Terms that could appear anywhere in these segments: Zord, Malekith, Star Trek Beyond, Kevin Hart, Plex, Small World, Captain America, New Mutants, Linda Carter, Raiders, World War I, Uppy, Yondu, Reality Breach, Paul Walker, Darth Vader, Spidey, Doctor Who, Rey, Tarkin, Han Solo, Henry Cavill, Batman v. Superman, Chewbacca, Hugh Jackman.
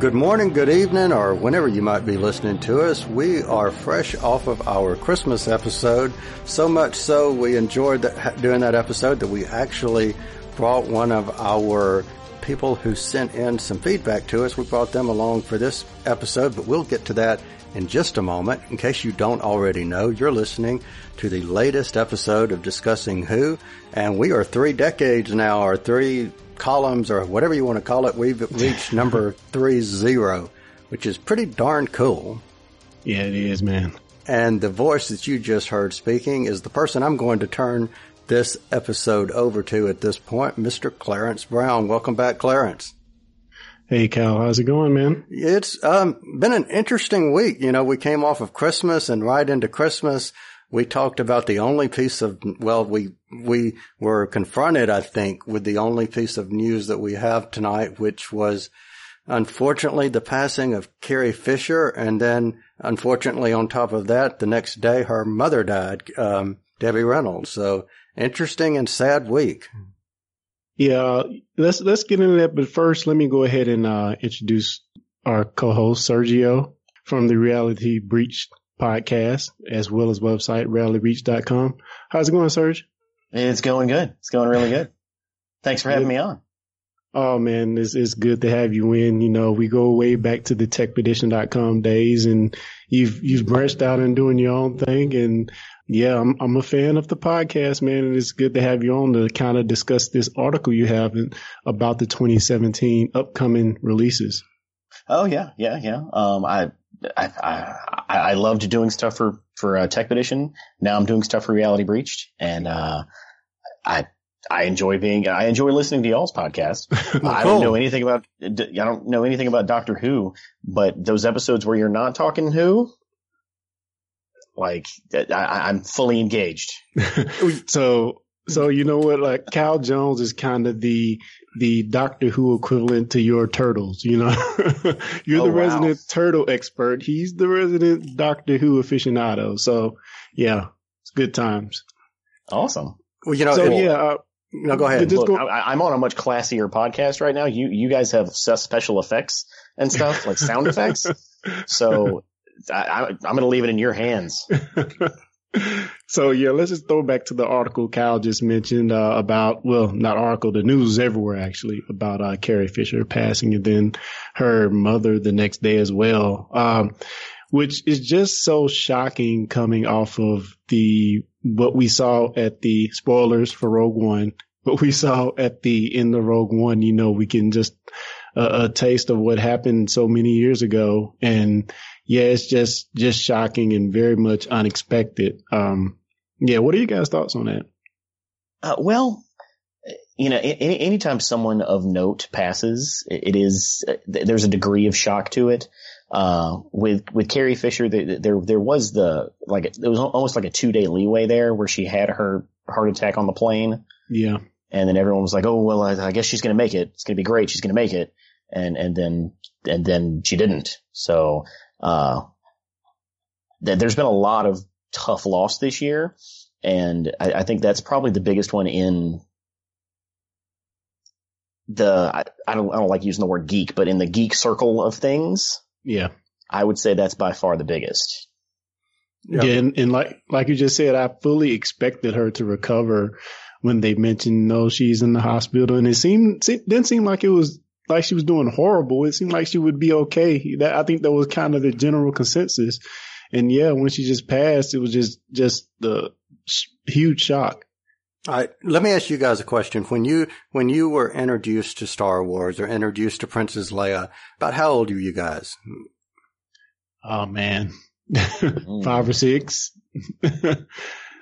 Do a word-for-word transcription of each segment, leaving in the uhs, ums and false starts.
Good morning, good evening, or whenever you might be listening to us. We are fresh off of our Christmas episode, so much so we enjoyed that, doing that episode that we actually brought one of our people who sent in some feedback to us. We brought them along for this episode, but we'll get to that in just a moment. In case you don't already know, you're listening to the latest episode of Discussing Who, and we are three decades now, or three columns, or whatever you want to call it. We've reached number three zero, which is pretty darn cool. Yeah, it is, man. And the voice that you just heard speaking is the person I'm going to turn this episode over to at this point, Mister Clarence Brown. Welcome back, Clarence. Hey, Cal. How's it going, man? It's um, been an interesting week. You know, we came off of Christmas and right into Christmas. We talked about the only piece of, well, we we were confronted, I think, with the only piece of news that we have tonight, which was, unfortunately, the passing of Carrie Fisher. And then, unfortunately, on top of that, the next day, her mother died, um, Debbie Reynolds. So, interesting and sad week. Yeah, let's let's get into that. But first, let me go ahead and uh, introduce our co-host, Sergio, from the Reality Breach podcast, as well as website, reality breach dot com. How's it going, Serge? It's going good. It's going really good. Thanks for having yeah. me on. Oh, man, it's, it's good to have you in. You know, we go way back to the Techpedition dot com days, and you've you've branched out and doing your own thing, and Yeah, I'm, I'm a fan of the podcast, man, and it's good to have you on to kind of discuss this article you have in, about the twenty seventeen upcoming releases. Oh yeah, yeah, yeah. Um, I, I, I, I loved doing stuff for for uh, Techpedition. Now I'm doing stuff for Reality Breached, and uh, I, I enjoy being, I enjoy listening to y'all's podcast. Well, I don't cool. know anything about, I don't know anything about Doctor Who, but those episodes where you're not talking Who, like, I, I'm fully engaged. so, so you know what? Like, Cal Jones is kind of the the Doctor Who equivalent to your turtles. You know, you're oh, the wow. resident turtle expert. He's the resident Doctor Who aficionado. So, yeah, it's good times. Awesome. Well, you know, so, yeah. Uh, no, go ahead. Look, go- I, I'm on a much classier podcast right now. You you guys have special effects and stuff, like sound effects. So. I, I, I'm going to leave it in your hands. So, yeah, let's just throw back to the article Kyle just mentioned uh, about, well, not article, the news everywhere, actually, about uh, Carrie Fisher passing and then her mother the next day as well, um, which is just so shocking coming off of the what we saw at the spoilers for Rogue One, what we saw at the end of Rogue One. You know, we can just uh, a taste of what happened so many years ago. And yeah, it's just, just shocking and very much unexpected. Um, yeah. What are you guys' thoughts on that? Uh, well, you know, any, anytime someone of note passes, it is, there's a degree of shock to it. Uh, with, with Carrie Fisher, there, there was the, like, there was almost like a two day leeway there where she had her heart attack on the plane. Yeah. And then everyone was like, oh, well, I, I guess she's going to make it. It's going to be great. She's going to make it. And, and then, and then she didn't. So, Uh, th- there's been a lot of tough loss this year, and I, I think that's probably the biggest one in the, I, I don't, I don't like using the word geek, but in the geek circle of things. Yeah. I would say that's by far the biggest. Yep. Yeah. And, and like, like you just said, I fully expected her to recover when they mentioned, no, she's in the hospital, and it seemed, it didn't seem like it was like she was doing horrible. It seemed like she would be okay. That, I think that was kind of the general consensus. And yeah, when she just passed, it was just, just the sh- huge shock. All right. Let me ask you guys a question. When you, when you were introduced to Star Wars or introduced to Princess Leia, about how old were you guys? Oh man, mm. five or six.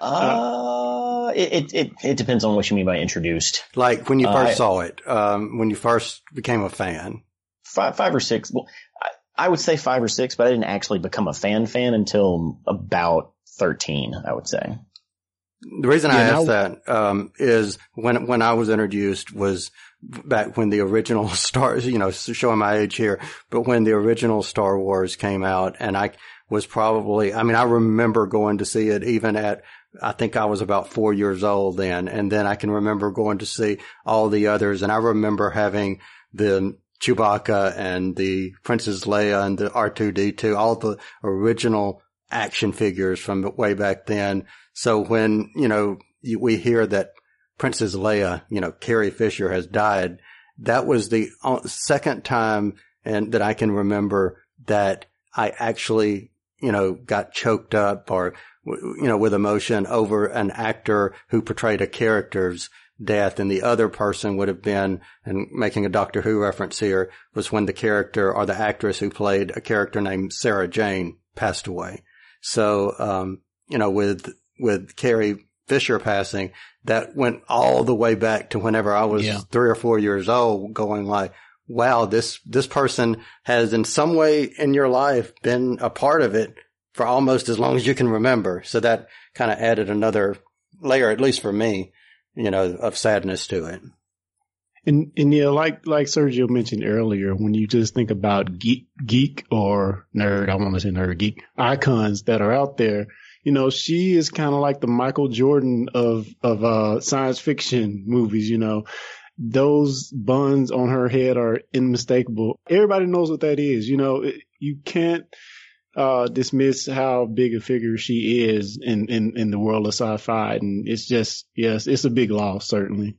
Uh, it, it, it depends on what you mean by introduced. Like when you first uh, saw it, um, when you first became a fan. Five, five or six. Well, I, I would say five or six, but I didn't actually become a fan fan until about thirteen, I would say. The reason yeah, I asked that, um, is when, when I was introduced was back when the original Star, you know, showing my age here, but when the original Star Wars came out, and I was probably, I mean, I remember going to see it even at, I think I was about four years old then, and then I can remember going to see all the others, and I remember having the Chewbacca and the Princess Leia and the R two D two, all the original action figures from way back then. So when, you know, we hear that Princess Leia, you know, Carrie Fisher has died, that was the second time and that I can remember that I actually, you know, got choked up or, you know, with emotion over an actor who portrayed a character's death. And the other person would have been, and making a Doctor Who reference here, was when the character or the actress who played a character named Sarah Jane passed away. So, um, you know, with, with Carrie Fisher passing, that went all the way back to whenever I was yeah. three or four years old, going like, wow, this, this person has in some way in your life been a part of it for almost as long as you can remember. So that kind of added another layer, at least for me, you know, of sadness to it. And, and yeah, like, like Sergio mentioned earlier, when you just think about geek, geek or nerd, I want to say nerd, geek icons that are out there, you know, she is kind of like the Michael Jordan of, of, uh, science fiction movies, you know. Those buns on her head are unmistakable. Everybody knows what that is. You know, it, you can't uh, dismiss how big a figure she is in, in, in the world of sci-fi. And it's just, yes, it's a big loss, certainly.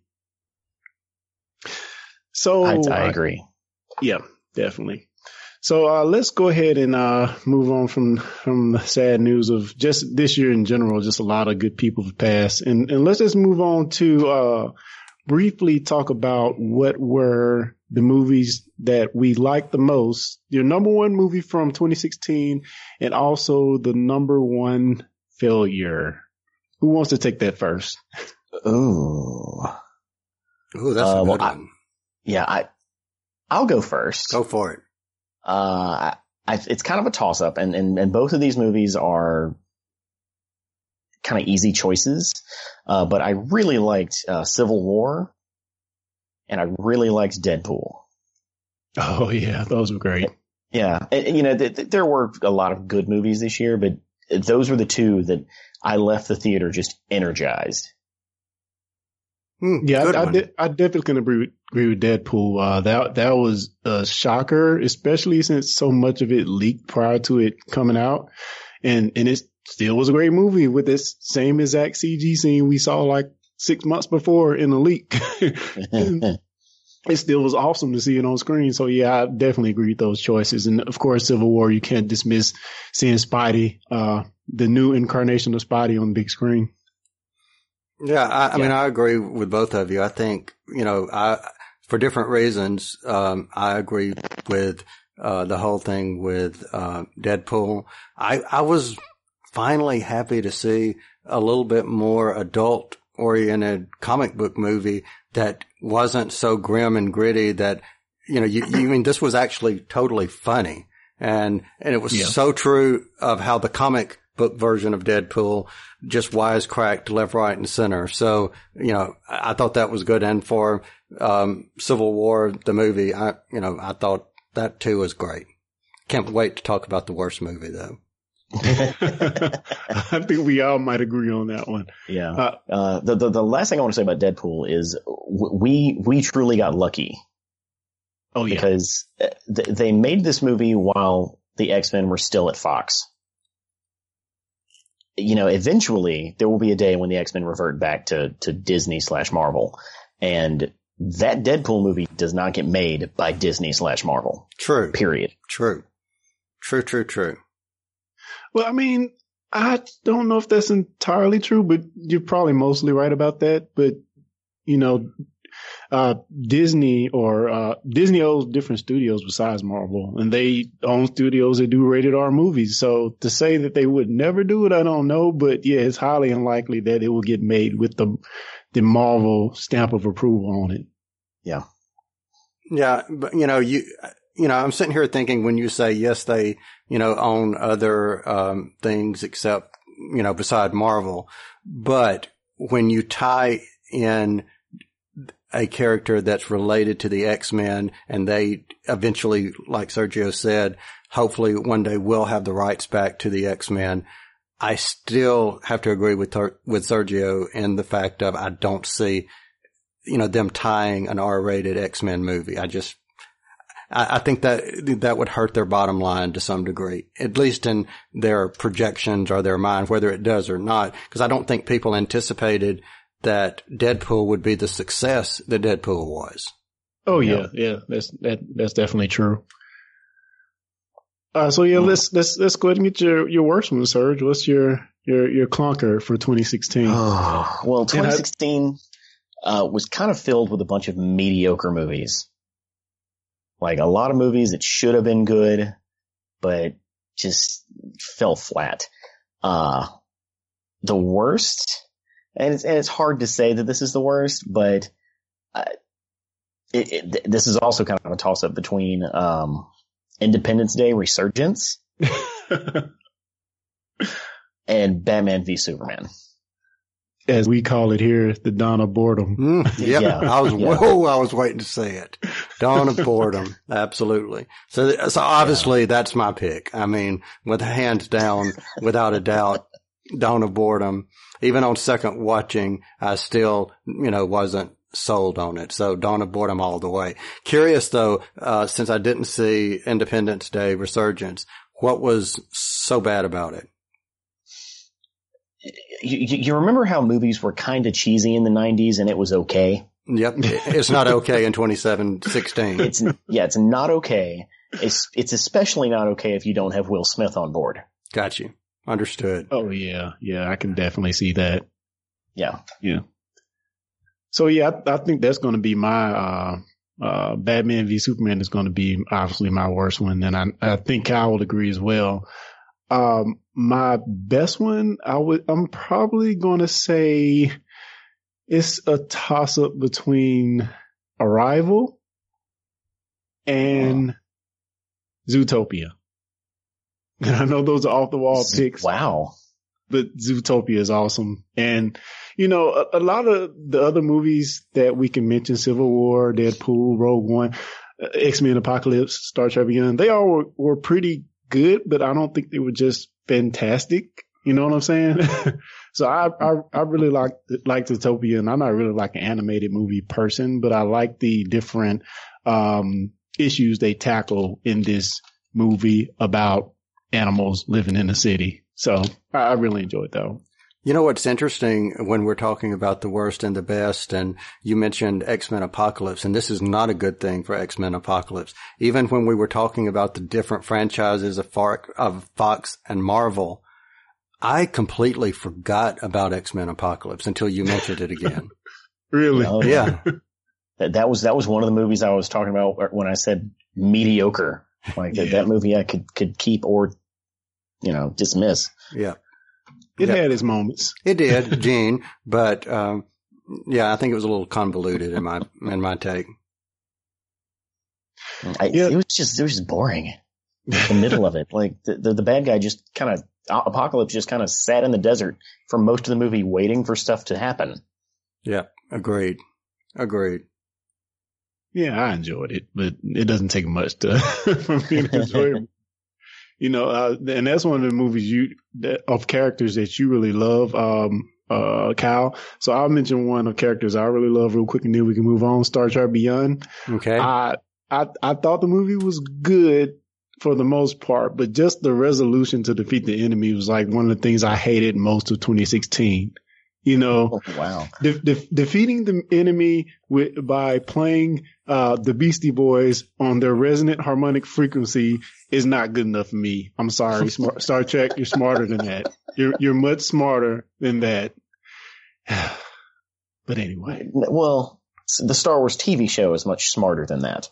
So I, I agree. Uh, yeah, definitely. So uh, let's go ahead and uh, move on from, from the sad news of just this year in general, just a lot of good people have passed. And, and let's just move on to, uh, briefly talk about what were the movies that we liked the most, your number one movie from twenty sixteen, and also the number one failure. Who wants to take that first? Ooh. Ooh, that's uh, a good well, one. I, yeah, I, I'll go first. Go for it. Uh, I, I, it's kind of a toss-up, and, and, and both of these movies are kind of easy choices. Uh, but I really liked uh, Civil War, and I really liked Deadpool. Oh, yeah. Those were great. Yeah. And, and, you know, th- th- there were a lot of good movies this year, but those were the two that I left the theater just energized. Mm, yeah, I, I, de- I definitely can agree with, agree with Deadpool. Uh, that that was a shocker, especially since so much of it leaked prior to it coming out. And, and it's still was a great movie with this same exact C G scene we saw like six months before in the leak. It still was awesome to see it on screen. So, yeah, I definitely agree with those choices. And, of course, Civil War, you can't dismiss seeing Spidey, uh, the new incarnation of Spidey on the big screen. Yeah, I, I yeah. mean, I agree with both of you. I think, you know, I for different reasons, um, I agree with uh, the whole thing with uh, Deadpool. I, I was – finally happy to see a little bit more adult oriented comic book movie that wasn't so grim and gritty that, you know, you, you mean this was actually totally funny. And, and it was yeah. so true of how the comic book version of Deadpool just wisecracked left, right and center. So, you know, I, I thought that was good. And for, um, Civil War, the movie, I, you know, I thought that too was great. Can't wait to talk about the worst movie though. I think we all might agree on that one. Yeah. Uh, uh, the, the the last thing I want to say about Deadpool is w- we we truly got lucky. Oh yeah. Because th- they made this movie while the X-Men were still at Fox. You know, eventually there will be a day when the X-Men revert back to to Disney slash Marvel, and that Deadpool movie does not get made by Disney slash Marvel. True. Period. True. True. True. True. Well, I mean, I don't know if that's entirely true, but you're probably mostly right about that. But, you know, uh, Disney or uh, Disney owns different studios besides Marvel, and they own studios that do rated R movies. So to say that they would never do it, I don't know. But, yeah, it's highly unlikely that it will get made with the the Marvel stamp of approval on it. Yeah. Yeah. But, you know, you – You know, I'm sitting here thinking when you say, yes, they, you know, own other um things except, you know, beside Marvel. But when you tie in a character that's related to the X-Men and they eventually, like Sergio said, hopefully one day will have the rights back to the X-Men, I still have to agree with with Sergio in the fact of I don't see, you know, them tying an R-rated X-Men movie. I just I, I think that that would hurt their bottom line to some degree, at least in their projections or their mind, whether it does or not, because I don't think people anticipated that Deadpool would be the success that Deadpool was. Oh yeah, yeah, yeah that's that, that's definitely true. Uh, so yeah, let's let's let's go ahead and get your, your worst one, Serge. What's your your your clunker for twenty sixteen? Oh, well, twenty sixteen I, uh, was kind of filled with a bunch of mediocre movies, like a lot of movies that should have been good, but just fell flat. Uh, the worst, and it's and it's hard to say that this is the worst, but uh, it, it, this is also kind of a toss up between. Um, Independence Day Resurgence and Batman v. Superman. As we call it here, the dawn of boredom. Mm, yep. Yeah. I was, yeah. Whoa, I was waiting to say it. Dawn of boredom. Absolutely. So, so obviously yeah. that's my pick. I mean, with hands down, without a doubt, dawn of boredom. Even on second watching, I still, you know, wasn't sold on it. So dawn of boredom all the way. Curious though, uh, since I didn't see Independence Day Resurgence, what was so bad about it? You, you remember how movies were kind of cheesy in the nineties and it was okay? Yep. It's not okay in twenty sixteen. It's, yeah, it's not okay. It's, it's especially not okay if you don't have Will Smith on board. Got you. Understood. Oh yeah. Yeah. I can definitely see that. Yeah. Yeah. So, yeah, I, I think that's going to be my uh, uh, Batman v. Superman is going to be obviously my worst one. And I, I think Kyle would agree as well. Um, my best one, I would I'm probably going to say it's a toss up between Arrival and wow. Zootopia. And I know those are off the wall picks. Wow. But Zootopia is awesome. And, you know, a, a lot of the other movies that we can mention, Civil War, Deadpool, Rogue One, X-Men Apocalypse, Star Trek Beyond, they all were, were pretty good, but I don't think they were just fantastic. You know what I'm saying? So I, I, I really like, like Zootopia, and I'm not really like an animated movie person, but I like the different, um, issues they tackle in this movie about animals living in a city. So I really enjoyed that one. You know what's interesting when we're talking about the worst and the best, and you mentioned X-Men Apocalypse, and this is not a good thing for X-Men Apocalypse. Even when we were talking about the different franchises of Fox and Marvel, I completely forgot about X-Men Apocalypse until you mentioned it again. Really? No, yeah. That was that was one of the movies I was talking about when I said mediocre. Like yeah. that, that movie I could, could keep or – you know, dismiss. Yeah. It yeah. had its moments. It did, Gene. But, um, yeah, I think it was a little convoluted in my, in my take. I, yeah. It was just, it was just boring. The middle of it. Like the, the, the bad guy just kind of, Apocalypse just kind of sat in the desert for most of the movie waiting for stuff to happen. Yeah. Agreed. Agreed. Yeah. I enjoyed it, but it doesn't take much to, for me to enjoy it. You know, uh, and that's one of the movies you that, of characters that you really love, um, uh, Kyle. So I'll mention one of characters I really love real quick, and then we can move on. Star Trek Beyond. Okay. I I, I thought the movie was good for the most part, but just the resolution to defeat the enemy was like one of the things I hated most of twenty sixteen. You know, oh, wow, de- de- defeating the enemy with, by playing uh, the Beastie Boys on their resonant harmonic frequency is not good enough for me. I'm sorry, Smart- Star Trek, you're smarter than that. You're you're much smarter than that. But anyway, well, the Star Wars T V show is much smarter than that.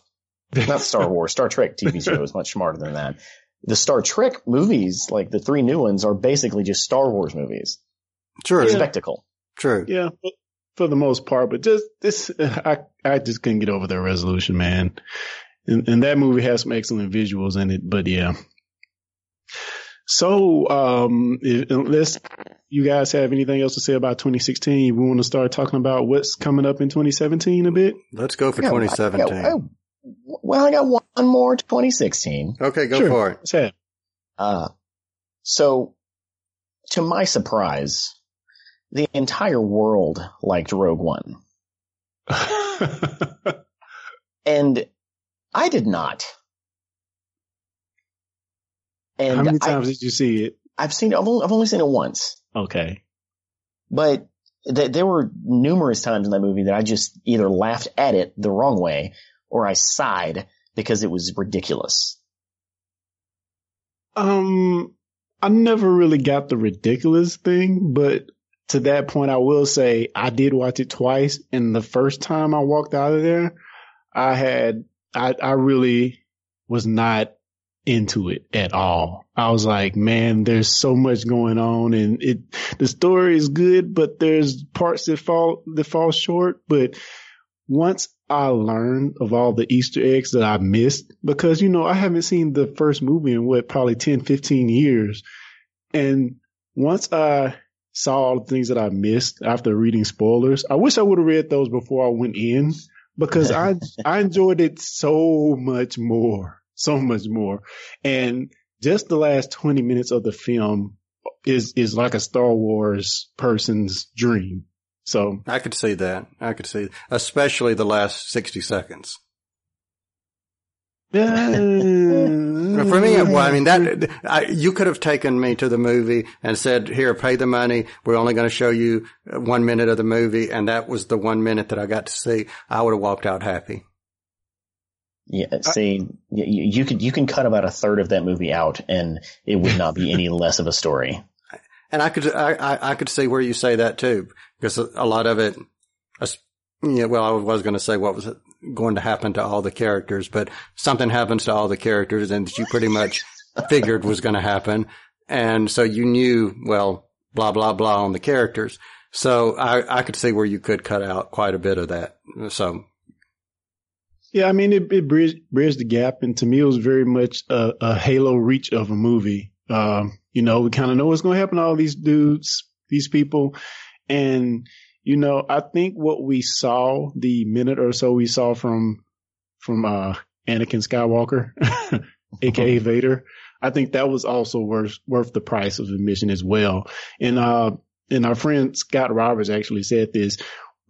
Not Star Wars, Star Trek T V show is much smarter than that. The Star Trek movies, like the three new ones, are basically just Star Wars movies. True. Yeah. Spectacle. True. Yeah, for the most part. But just this, I I just couldn't get over their resolution, man. And, and that movie has some excellent visuals in it. But yeah. So, um, unless you guys have anything else to say about twenty sixteen, we want to start talking about what's coming up in twenty seventeen a bit. Let's go for yeah, twenty seventeen. I got, I, well, I got one more twenty sixteen. Okay, go sure. for it. Let's have it. Uh, so, to my surprise, the entire world liked Rogue One. And I did not. And how many times I, did you see it? I've seen I've only, I've only seen it once. Okay. But th- there were numerous times in that movie that I just either laughed at it the wrong way or I sighed because it was ridiculous. Um, I never really got the ridiculous thing, but to that point, I will say I did watch it twice. And the first time I walked out of there, I had I, I really was not into it at all. I was like, man, there's so much going on, and it the story is good, but there's parts that fall that fall short. But once I learned of all the Easter eggs that I missed, because, you know, I haven't seen the first movie in what, probably ten, fifteen years. And once I saw all the things that I missed after reading spoilers, I wish I would have read those before I went in, because I, I enjoyed it so much more. So much more. And just the last twenty minutes of the film is, is like a Star Wars person's dream. So I could see that. I could see, especially the last sixty seconds. For me, well, I mean, that I, you could have taken me to the movie and said, here, pay the money. We're only going to show you one minute of the movie. And that was the one minute that I got to see. I would have walked out happy. Yeah, see, I, you, you could you can cut about a third of that movie out, and it would not be any less of a story. And I could I, I could see where you say that too, because a lot of it, yeah. Well, I was going to say what was going to happen to all the characters, but something happens to all the characters, and you pretty much figured was going to happen, and so you knew, well, blah blah blah on the characters. So I I could see where you could cut out quite a bit of that. So. Yeah, I mean, it, it bridged, bridged the gap, and to me, it was very much a, a halo reach of a movie. Um, you know, we kind of know what's going to happen to all these dudes, these people. And, you know, I think what we saw, the minute or so we saw from from uh, Anakin Skywalker, a k a. Vader, I think that was also worth worth the price of admission as well. And, uh, and our friend Scott Roberts actually said this.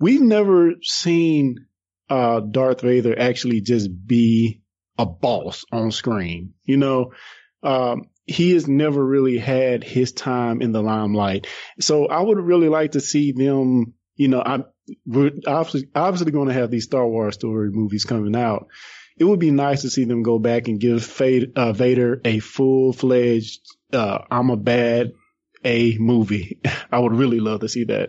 We've never seen Uh, Darth Vader actually just be a boss on screen. You know, um, he has never really had his time in the limelight. So I would really like to see them, you know, I, we're obviously, obviously going to have these Star Wars story movies coming out. It would be nice to see them go back and give Fade, uh, Vader a full-fledged, uh, I'm a bad A movie. I would really love to see that.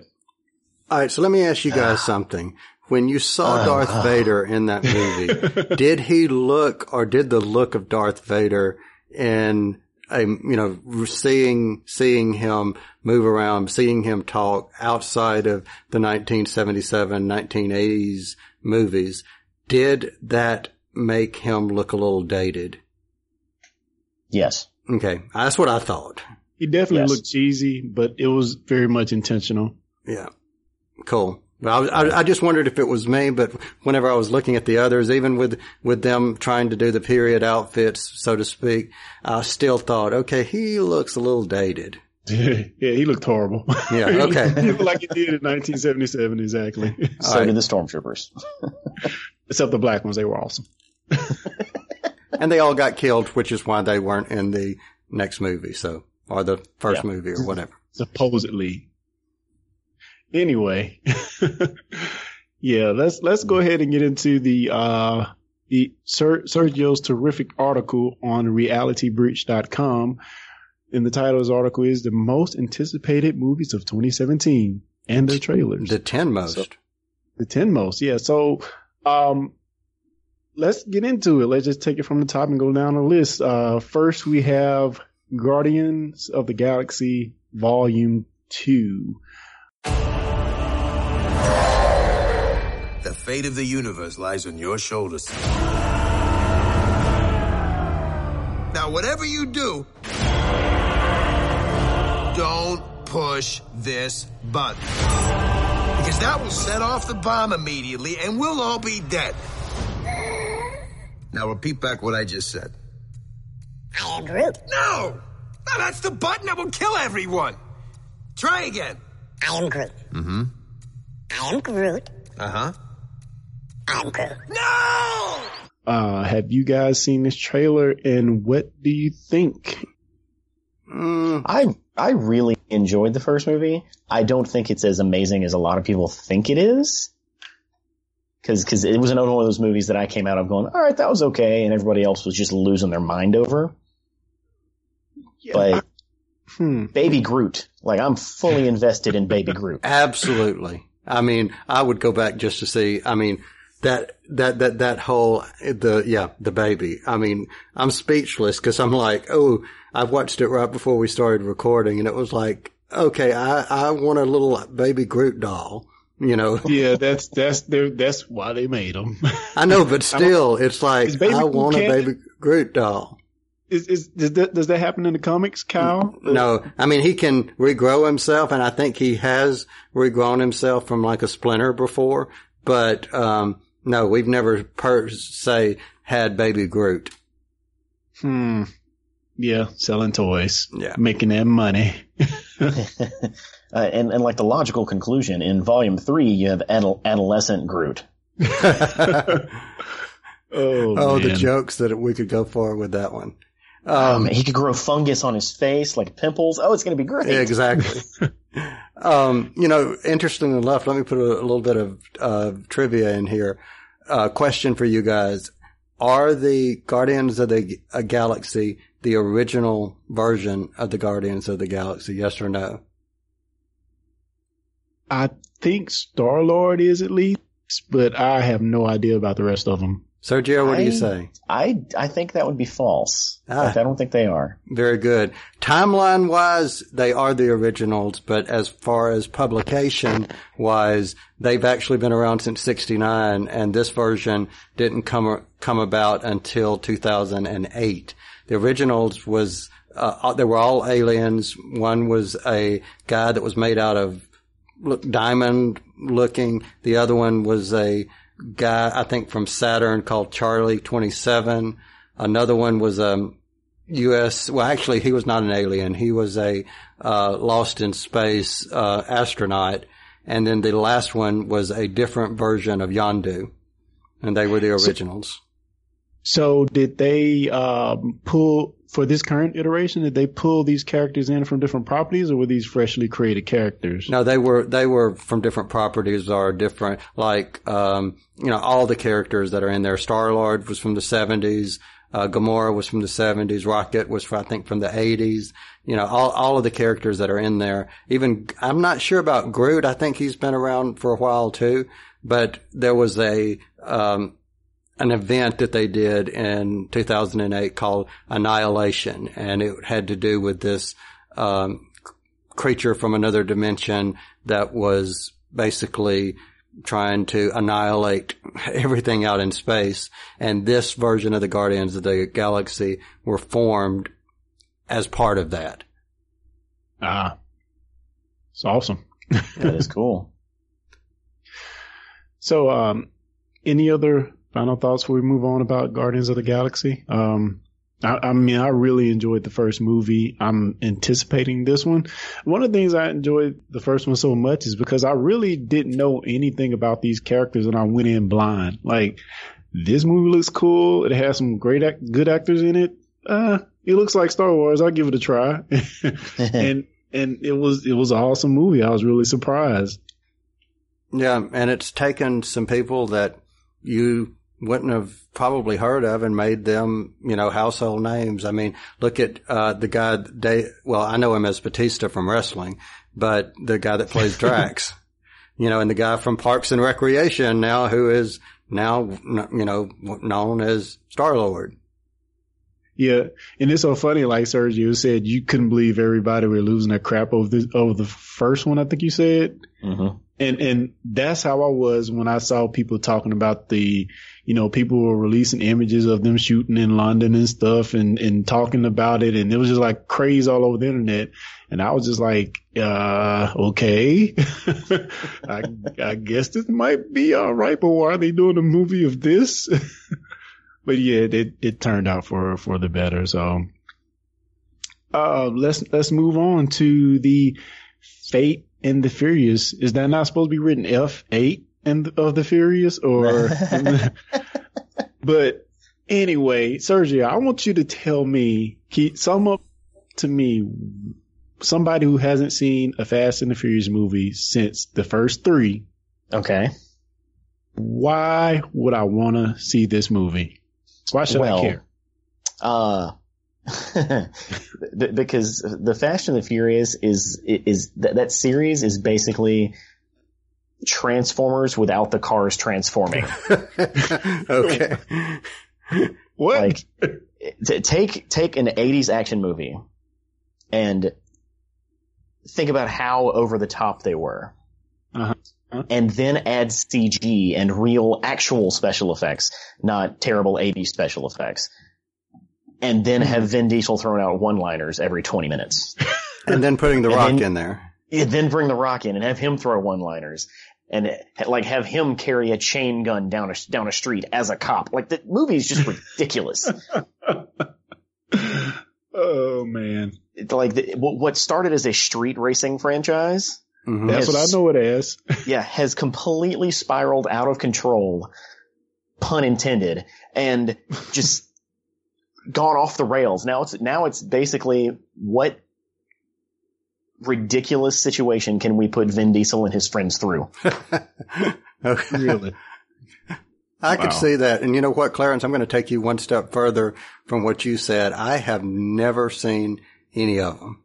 All right. So let me ask you guys something. When you saw Darth uh, uh. Vader in that movie, did he look, or did the look of Darth Vader in a, you know, seeing, seeing him move around, seeing him talk outside of the nineteen seventy-seven, nineteen eighties movies, did that make him look a little dated? Yes. Okay. That's what I thought. He definitely yes. looked cheesy, but it was very much intentional. Yeah. Cool. Well, I, I just wondered if it was me, but whenever I was looking at the others, even with, with them trying to do the period outfits, so to speak, I still thought, okay, he looks a little dated. Yeah, yeah he looked horrible. Yeah, okay. He looked like he did in nineteen seventy-seven, exactly. All so right. did the Stormtroopers. Except the black ones, they were awesome. And they all got killed, which is why they weren't in the next movie, so, or the first yeah. movie or whatever. Supposedly. Anyway, yeah, let's let's go ahead and get into the uh the Ser- Sergio's terrific article on reality breach dot com. And the title of his article is The Most Anticipated Movies of twenty seventeen and Their Trailers. The ten most. So, the ten most, yeah. So um let's get into it. Let's just take it from the top and go down the list. Uh first we have Guardians of the Galaxy Volume Two. The fate of the universe lies on your shoulders. Now, whatever you do, don't push this button. Because that will set off the bomb immediately, and we'll all be dead. Now, repeat back what I just said. I am Groot. No! No, that's the button that will kill everyone. Try again. I am Groot. Mm-hmm. I am Groot. Uh-huh. I'm Groot. No! Uh, have you guys seen this trailer, and what do you think? Mm. I I really enjoyed the first movie. I don't think it's as amazing as a lot of people think it is. Because because it was another one of those movies that I came out of going, all right, that was okay, and everybody else was just losing their mind over. Yeah, but I, hmm. Baby Groot, like I'm fully invested in Baby Groot. Absolutely. I mean, I would go back just to see. I mean, that that that that whole the yeah the baby. I mean, I'm speechless because I'm like, oh, I watched it right before we started recording, and it was like, okay, I I want a little Baby Groot doll. You know, yeah, that's that's that's why they made them. I know, but still, it's like I want a Baby Groot doll. Is is does that, does that happen in the comics, Kyle? No, I mean he can regrow himself, and I think he has regrown himself from like a splinter before. But um, no, we've never per se had Baby Groot. Hmm. Yeah, selling toys. Yeah, making that money. Uh, and, and like the logical conclusion, in volume three, you have adol- adolescent Groot. oh, oh the jokes that we could go for with that one. Um, um, he could grow fungus on his face, like pimples. Oh, it's going to be great. Exactly. um, you know, interesting enough, let me put a, a little bit of uh, trivia in here. Uh, question for you guys. Are the Guardians of the uh, Galaxy the original version of the Guardians of the Galaxy? Yes or no? I think Star-Lord is at least, but I have no idea about the rest of them. Sergio, what I, do you say? I, I think that would be false. Ah, like, I don't think they are. Very good. Timeline-wise, they are the originals, but as far as publication-wise, they've actually been around since sixty-nine, and this version didn't come come about until two thousand eight. The originals was uh, they were all aliens. One was a guy that was made out of Look, diamond looking. The other one was a guy, I think, from Saturn called Charlie twenty-seven. Another one was a U S Well, actually, he was not an alien. He was a uh, lost in space uh, astronaut. And then the last one was a different version of Yondu. And they were the originals. So, so did they um, pull... For this current iteration, did they pull these characters in from different properties, or were these freshly created characters? No, they were they were from different properties or different, like, um, you know, all the characters that are in there. Star-Lord was from the seventies. Uh, Gamora was from the seventies. Rocket was, from, I think, from the eighties. You know, all, all of the characters that are in there. Even, I'm not sure about Groot. I think he's been around for a while, too. But there was a... um an event that they did in two thousand eight called Annihilation, and it had to do with this um, creature from another dimension that was basically trying to annihilate everything out in space. And this version of the Guardians of the Galaxy were formed as part of that. Ah, it's awesome. That is cool. So, um, any other final thoughts before we move on about Guardians of the Galaxy? Um, I, I mean, I really enjoyed the first movie. I'm anticipating this one. One of the things I enjoyed the first one so much is because I really didn't know anything about these characters, and I went in blind. Like, this movie looks cool. It has some great, act- good actors in it. Uh, it looks like Star Wars. I'll give it a try. and and it was it was an awesome movie. I was really surprised. Yeah, and it's taken some people that you wouldn't have probably heard of and made them, you know, household names. I mean, look at uh the guy, Dave, well, I know him as Batista from wrestling, but the guy that plays Drax, you know, and the guy from Parks and Recreation now, who is now, you know, known as Star-Lord. Yeah, and it's so funny, like Sergio said, you couldn't believe everybody were losing their crap over, this, over the first one, I think you said. Mm-hmm. And and that's how I was when I saw people talking about the, you know, people were releasing images of them shooting in London and stuff and, and talking about it. And it was just like craze all over the internet. And I was just like, uh, okay, I, I guess this might be all right. But why are they doing a movie of this? But yeah, it, it turned out for, for the better. So, uh, let's, let's move on to the Fate and the Furious. Is that not supposed to be written F eight and of the Furious, or? But Anyway, Sergio, I want you to tell me, sum up to me, somebody who hasn't seen a Fast and the Furious movie since the first three. Okay. Why would I want to see this movie? Why should well, I care? Uh, because the Fast and the Furious is, is, is that, that series is basically Transformers without the cars transforming. Okay. What? Like, t- take take an eighties action movie and think about how over the top they were. Uh-huh. Uh-huh. And then add C G and real actual special effects, not terrible eighties special effects. And then have Vin Diesel throwing out one-liners every twenty minutes. And then putting The Rock then, in there. And then bring The Rock in and have him throw one-liners. And like have him carry a chain gun down a down a street as a cop. Like the movie is just ridiculous. Oh man! It's like the, what started as a street racing franchise. Mm-hmm. That's has, what I know it as. Yeah, has completely spiraled out of control, pun intended, and just gone off the rails. Now it's now it's basically what ridiculous situation can we put Vin Diesel and his friends through? Okay. Really? I wow. could see that. And you know what, Clarence, I'm going to take you one step further from what you said. I have never seen any of them.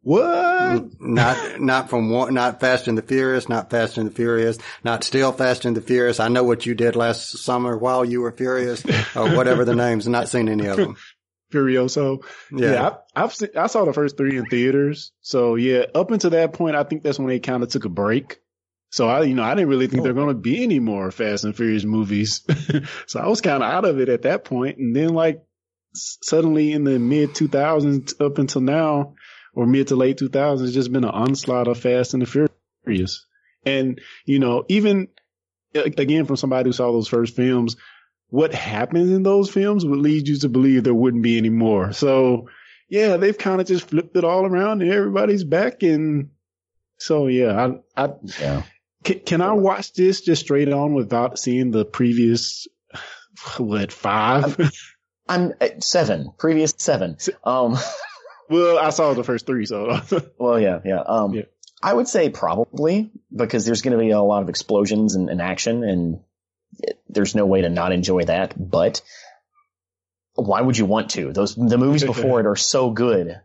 What? Not, not from one, not Fast and the Furious, not Fast and the Furious, not still Fast and the Furious. I know what you did last summer while you were furious or whatever the names, not seen any of them. Furioso. Yeah. yeah I, I've seen, I saw the first three in theaters. So yeah, up until that point, I think that's when they kind of took a break. So I, you know, I didn't really think oh. there were going to be any more Fast and Furious movies. So I was kind of out of it at that point. And then like suddenly in the mid two thousands up until now or mid to late two thousands, it's just been an onslaught of Fast and the Furious. And, you know, even again, from somebody who saw those first films, what happens in those films would lead you to believe there wouldn't be any more. So, yeah, they've kind of just flipped it all around and everybody's back. And so, yeah, I, I yeah. Can, can I watch this just straight on without seeing the previous, what, five? I'm, I'm at seven, previous seven. Um, well, I saw the first three, so. Well, yeah, yeah. Um, yeah. I would say probably because there's going to be a lot of explosions and, and action and there's no way to not enjoy that, but why would you want to? Those the movies before it are so good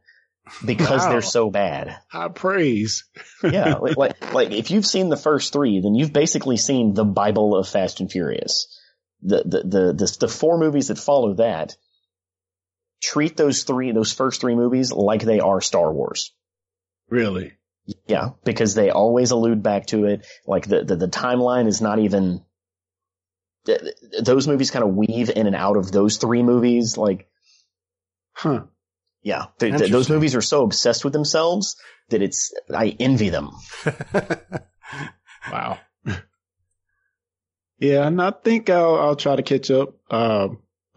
because wow. they're so bad. High praise. Yeah, like, like like if you've seen the first three, then you've basically seen the Bible of Fast and Furious. The the the the, the four movies that follow that treat those three those first three movies like they are Star Wars. Really? Yeah, because they always allude back to it. Like the the, the timeline is not even. Those movies kind of weave in and out of those three movies. Like, huh. Yeah. Th- th- those movies are so obsessed with themselves that it's, I envy them. Wow. Yeah. And I think I'll, I'll try to catch up. Uh,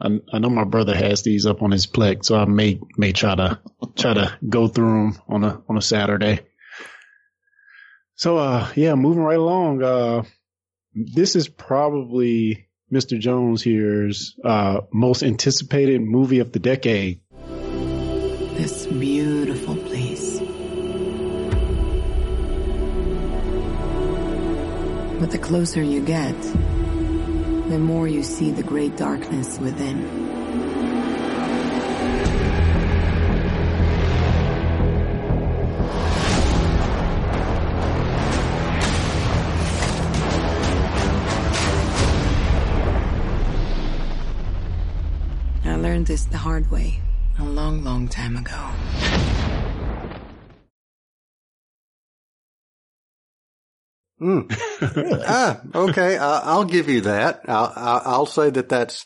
I, I know my brother has these up on his Plex, so I may, may try to, try to go through them on a, on a Saturday. So, uh, yeah, moving right along. Uh, This is probably Mister Jones here's uh, most anticipated movie of the decade. This beautiful place but the closer you get, the more you see the great darkness within. Learned this the hard way a long, long time ago. Mm. Really? Ah, okay. I, I'll give you that. I'll, I'll say that that's,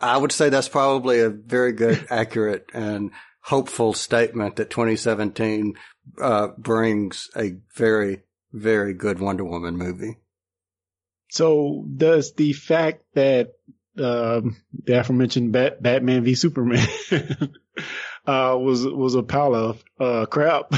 I would say that's probably a very good, accurate, and hopeful statement that twenty seventeen uh, brings a very, very good Wonder Woman movie. So does the fact that Um, the aforementioned Bat- Batman v. Superman uh, was was a pile of uh, crap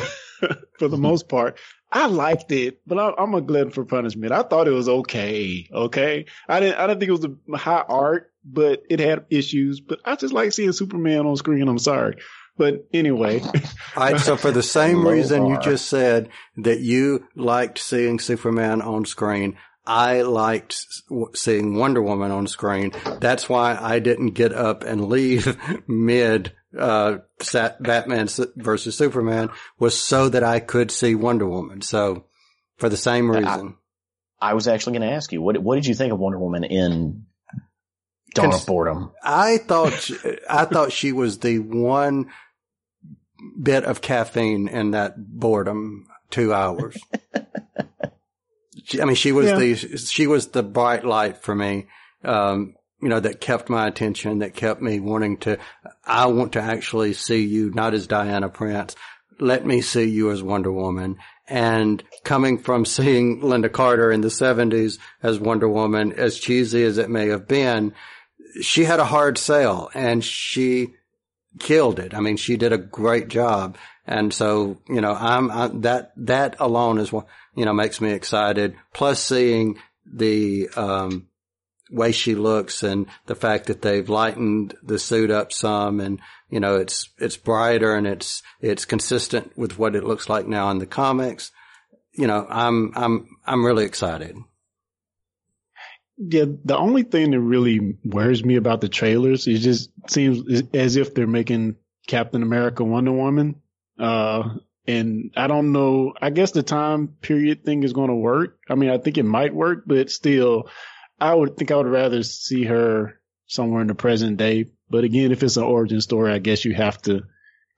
for the most part. I liked it, but I, I'm a glutton for punishment. I thought it was okay. Okay, I didn't. I didn't think it was the high art. but it had issues. But I just like seeing Superman on screen. I'm sorry. But anyway. All right, so for the same reason you just said that you liked seeing Superman on screen, I liked seeing Wonder Woman on screen. That's why I didn't get up and leave mid uh Batman versus Superman, was so that I could see Wonder Woman. So for the same reason. I, I was actually going to ask you, what what did you think of Wonder Woman in Dawn of Boredom? I thought she, I thought she was the one bit of caffeine in that boredom two hours. She, I mean, she was yeah. the she was the bright light for me, um, you know, that kept my attention, that kept me wanting to. I want to actually see you not as Diana Prince. Let me see you as Wonder Woman. And coming from seeing Linda Carter in the seventies as Wonder Woman, as cheesy as it may have been, she had a hard sell and she killed it. I mean, she did a great job. And so, you know, I'm, I'm that, that alone is what, you know, makes me excited. Plus seeing the, um, way she looks and the fact that they've lightened the suit up some and, you know, it's, it's brighter and it's, it's consistent with what it looks like now in the comics. You know, I'm, I'm, I'm really excited. Yeah. The only thing that really worries me about the trailers, it just seems as if they're making Captain America Wonder Woman. Uh, and I don't know, I guess the time period thing is going to work. I mean, I think it might work, but still, I would think I would rather see her somewhere in the present day. But again, if it's an origin story, I guess you have to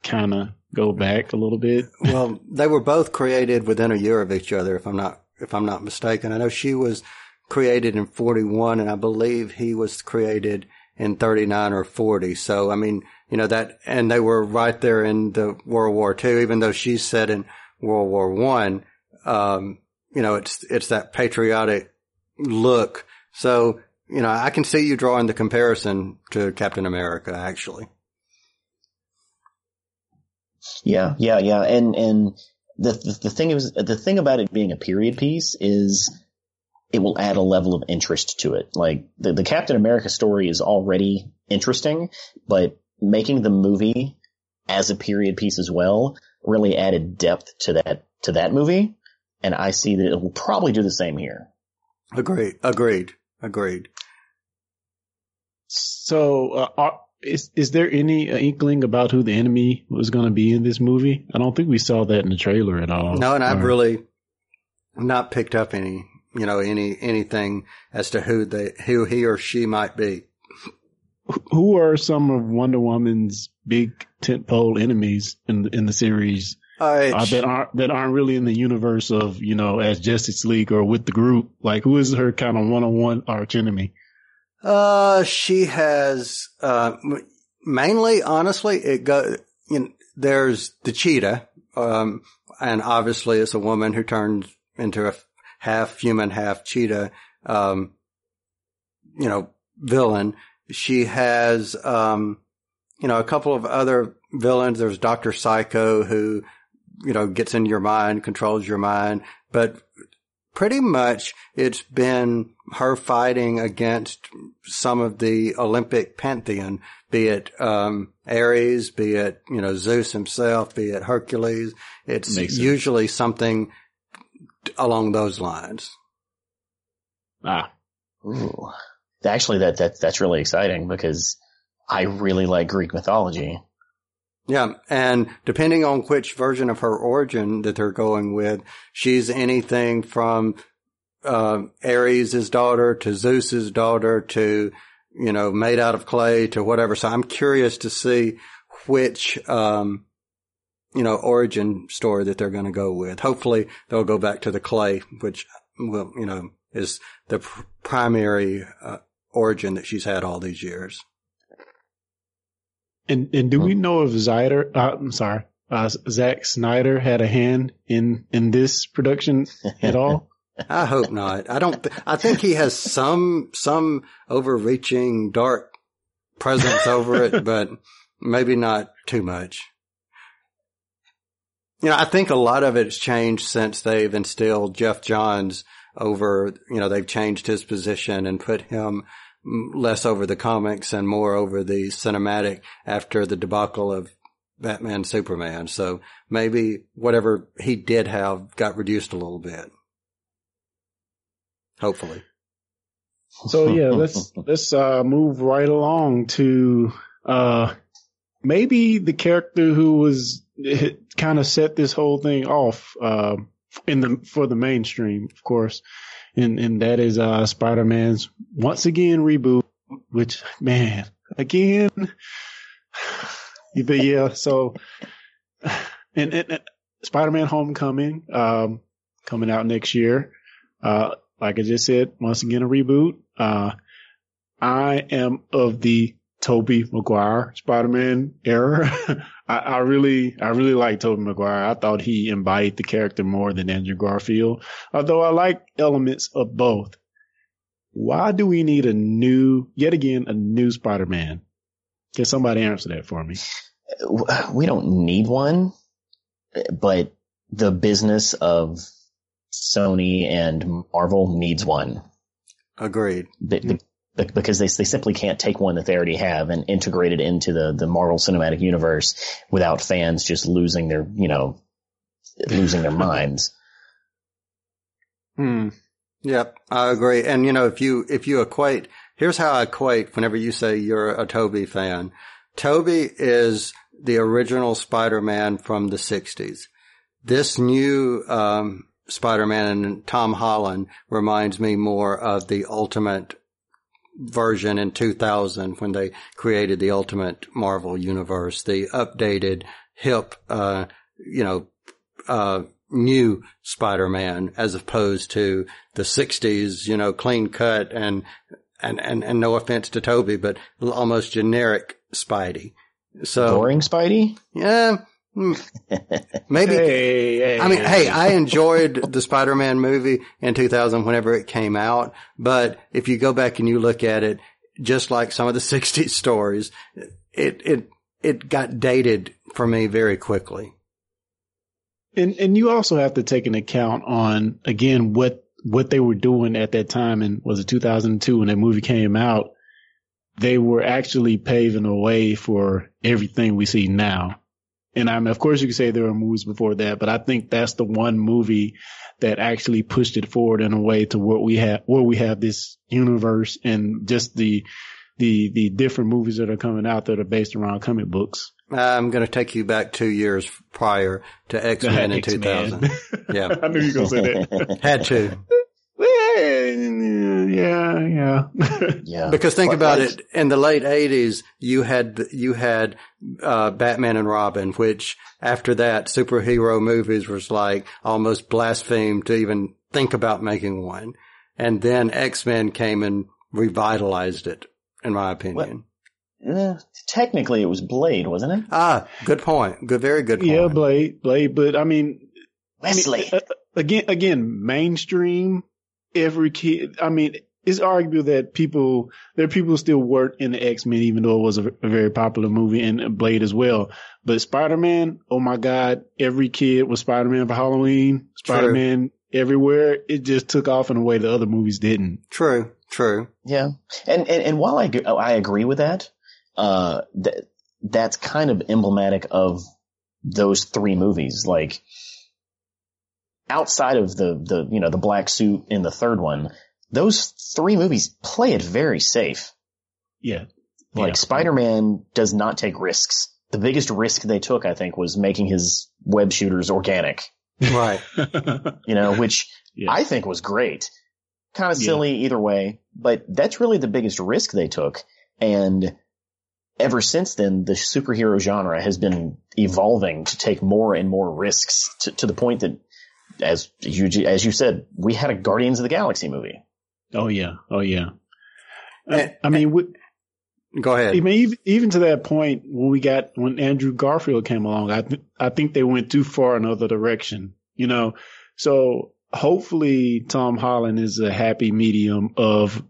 kind of go back a little bit. Well, they were both created within a year of each other, if I'm not if I'm not mistaken. I know she was created in forty-one, and I believe he was created in thirty-nine or forty. So, I mean, you know, that, and they were right there in the World War Two, even though she's set in World War One. Um, you know, it's it's that patriotic look. So, you know, I can see you drawing the comparison to Captain America, actually. Yeah, yeah, yeah. And, and the, the, the thing is, the thing about it being a period piece is it will add a level of interest to it. Like the, the Captain America story is already interesting, but making the movie as a period piece as well really added depth to that, to that movie. And I see that it will probably do the same here. Agreed. Agreed. Agreed. So, uh, are, is is there any uh, inkling about who the enemy was going to be in this movie? I don't think we saw that in the trailer at all. No, and or... I've really not picked up any, you know, any anything as to who they who he or she might be. Who are some of Wonder Woman's big tentpole enemies in in the series? Uh, uh, that aren't that aren't really in the universe of, you know, as Justice League or with the group. Like, who is her kind of one-on-one arch enemy? Uh, she has uh, mainly, honestly, it go. You know, there's the Cheetah, um, and obviously it's a woman who turns into a half human, half cheetah, um, you know, villain. She has, um, you know, a couple of other villains. There's Doctor Psycho, who, you know, gets in your mind, controls your mind, but pretty much it's been her fighting against some of the Olympic pantheon, be it, um, Ares, be it, you know, Zeus himself, be it Hercules. It's usually something along those lines. Ah. Ooh. Actually, that, that, that's really exciting because I really like Greek mythology. Yeah, and depending on which version of her origin that they're going with, she's anything from uh, Ares' daughter to Zeus's daughter to, you know, made out of clay to whatever. So I'm curious to see which, um, you know, origin story that they're going to go with. Hopefully they'll go back to the clay, which, will, you know, is the pr- primary uh, origin that she's had all these years. And and do we know if Zider, uh, I'm sorry, uh, Zack Snyder had a hand in, in this production at all? I hope not. I don't. Th- I think he has some some overreaching dark presence over it, but maybe not too much. You know, I think a lot of it's changed since they've instilled Jeff Johns over. You know, they've changed his position and put him less over the comics and more over the cinematic after the debacle of Batman Superman. So maybe whatever he did have got reduced a little bit. Hopefully. So yeah, let's, let's, uh, move right along to, uh, maybe the character who was kind of set this whole thing off, uh, in the, for the mainstream, of course. And, and that is, uh, Spider-Man's once again reboot, which, man, again, but yeah, so, and, and, and Spider-Man Homecoming, um, coming out next year. Uh, Like I just said, once again, a reboot. Uh, I am of the Tobey Maguire Spider-Man era. I, I really, I really like Tobey Maguire. I thought he embodied the character more than Andrew Garfield, although I like elements of both. Why do we need a new, yet again, a new Spider-Man? Can somebody answer that for me? We don't need one, but the business of Sony and Marvel needs one. Agreed. Be, be, because they they simply can't take one that they already have and integrate it into the, the Marvel Cinematic Universe without fans just losing their, you know, losing their minds. Hmm. Yep, I agree. And, you know, if you, if you equate, here's how I equate whenever you say you're a Tobey fan. Tobey is the original Spider-Man from the sixties. This new, um, Spider-Man and Tom Holland reminds me more of the Ultimate version in two thousand when they created the Ultimate Marvel Universe, the updated, hip, uh, you know, uh, new Spider-Man, as opposed to the sixties, you know, clean cut and, and, and, and no offense to Tobey, but almost generic Spidey. So boring Spidey? Yeah. Maybe hey, hey, I mean hey, hey I enjoyed the Spider-Man movie in two thousand whenever it came out, but if you go back and you look at it, just like some of the sixties stories, it it it got dated for me very quickly. And and you also have to take an account on again what what they were doing at that time, and was it two thousand two when that movie came out? They were actually paving the way for everything we see now. And I mean, of course, you could say there were movies before that, but I think that's the one movie that actually pushed it forward in a way to what we have, where we have this universe and just the, the, the different movies that are coming out that are based around comic books. I'm going to take you back two years prior to X-Men in two thousand. Yeah. I knew you were going to say that. Had to. Yeah, yeah, yeah. Because think what, about it, in the late eighties, you had you had uh, Batman and Robin, which after that, superhero movies was like almost blasphemed to even think about making one. And then X-Men came and revitalized it, in my opinion. What? Uh, technically, it was Blade, wasn't it? Ah, good point. Good, very good point. Yeah, Blade, Blade. But I mean, Wesley I mean, uh, again, again, mainstream. Every kid, I mean, it's arguable that people, there are people who still work in the X-Men, even though it was a, a very popular movie, and Blade as well. But Spider-Man, oh my God, every kid was Spider-Man for Halloween, Spider-Man true. Everywhere. It just took off in a way the other movies didn't. True, true. Yeah. And, and, and while I, do, I agree with that, uh, th- that's kind of emblematic of those three movies. Like, outside of the, the, you know, the black suit in the third one, those three movies play it very safe. Yeah. Like yeah. Spider-Man does not take risks. The biggest risk they took, I think, was making his web shooters organic. Right. You know, which yeah. I think was great. Kind of silly yeah. either way, but that's really the biggest risk they took. And ever since then, the superhero genre has been evolving to take more and more risks to, to the point that, As you, as you said, we had a Guardians of the Galaxy movie. Oh, yeah. Oh, yeah. Uh, I mean, we, go ahead. I mean, even to that point, when we got, when Andrew Garfield came along, I, th- I think they went too far in another direction, you know? So hopefully Tom Holland is a happy medium of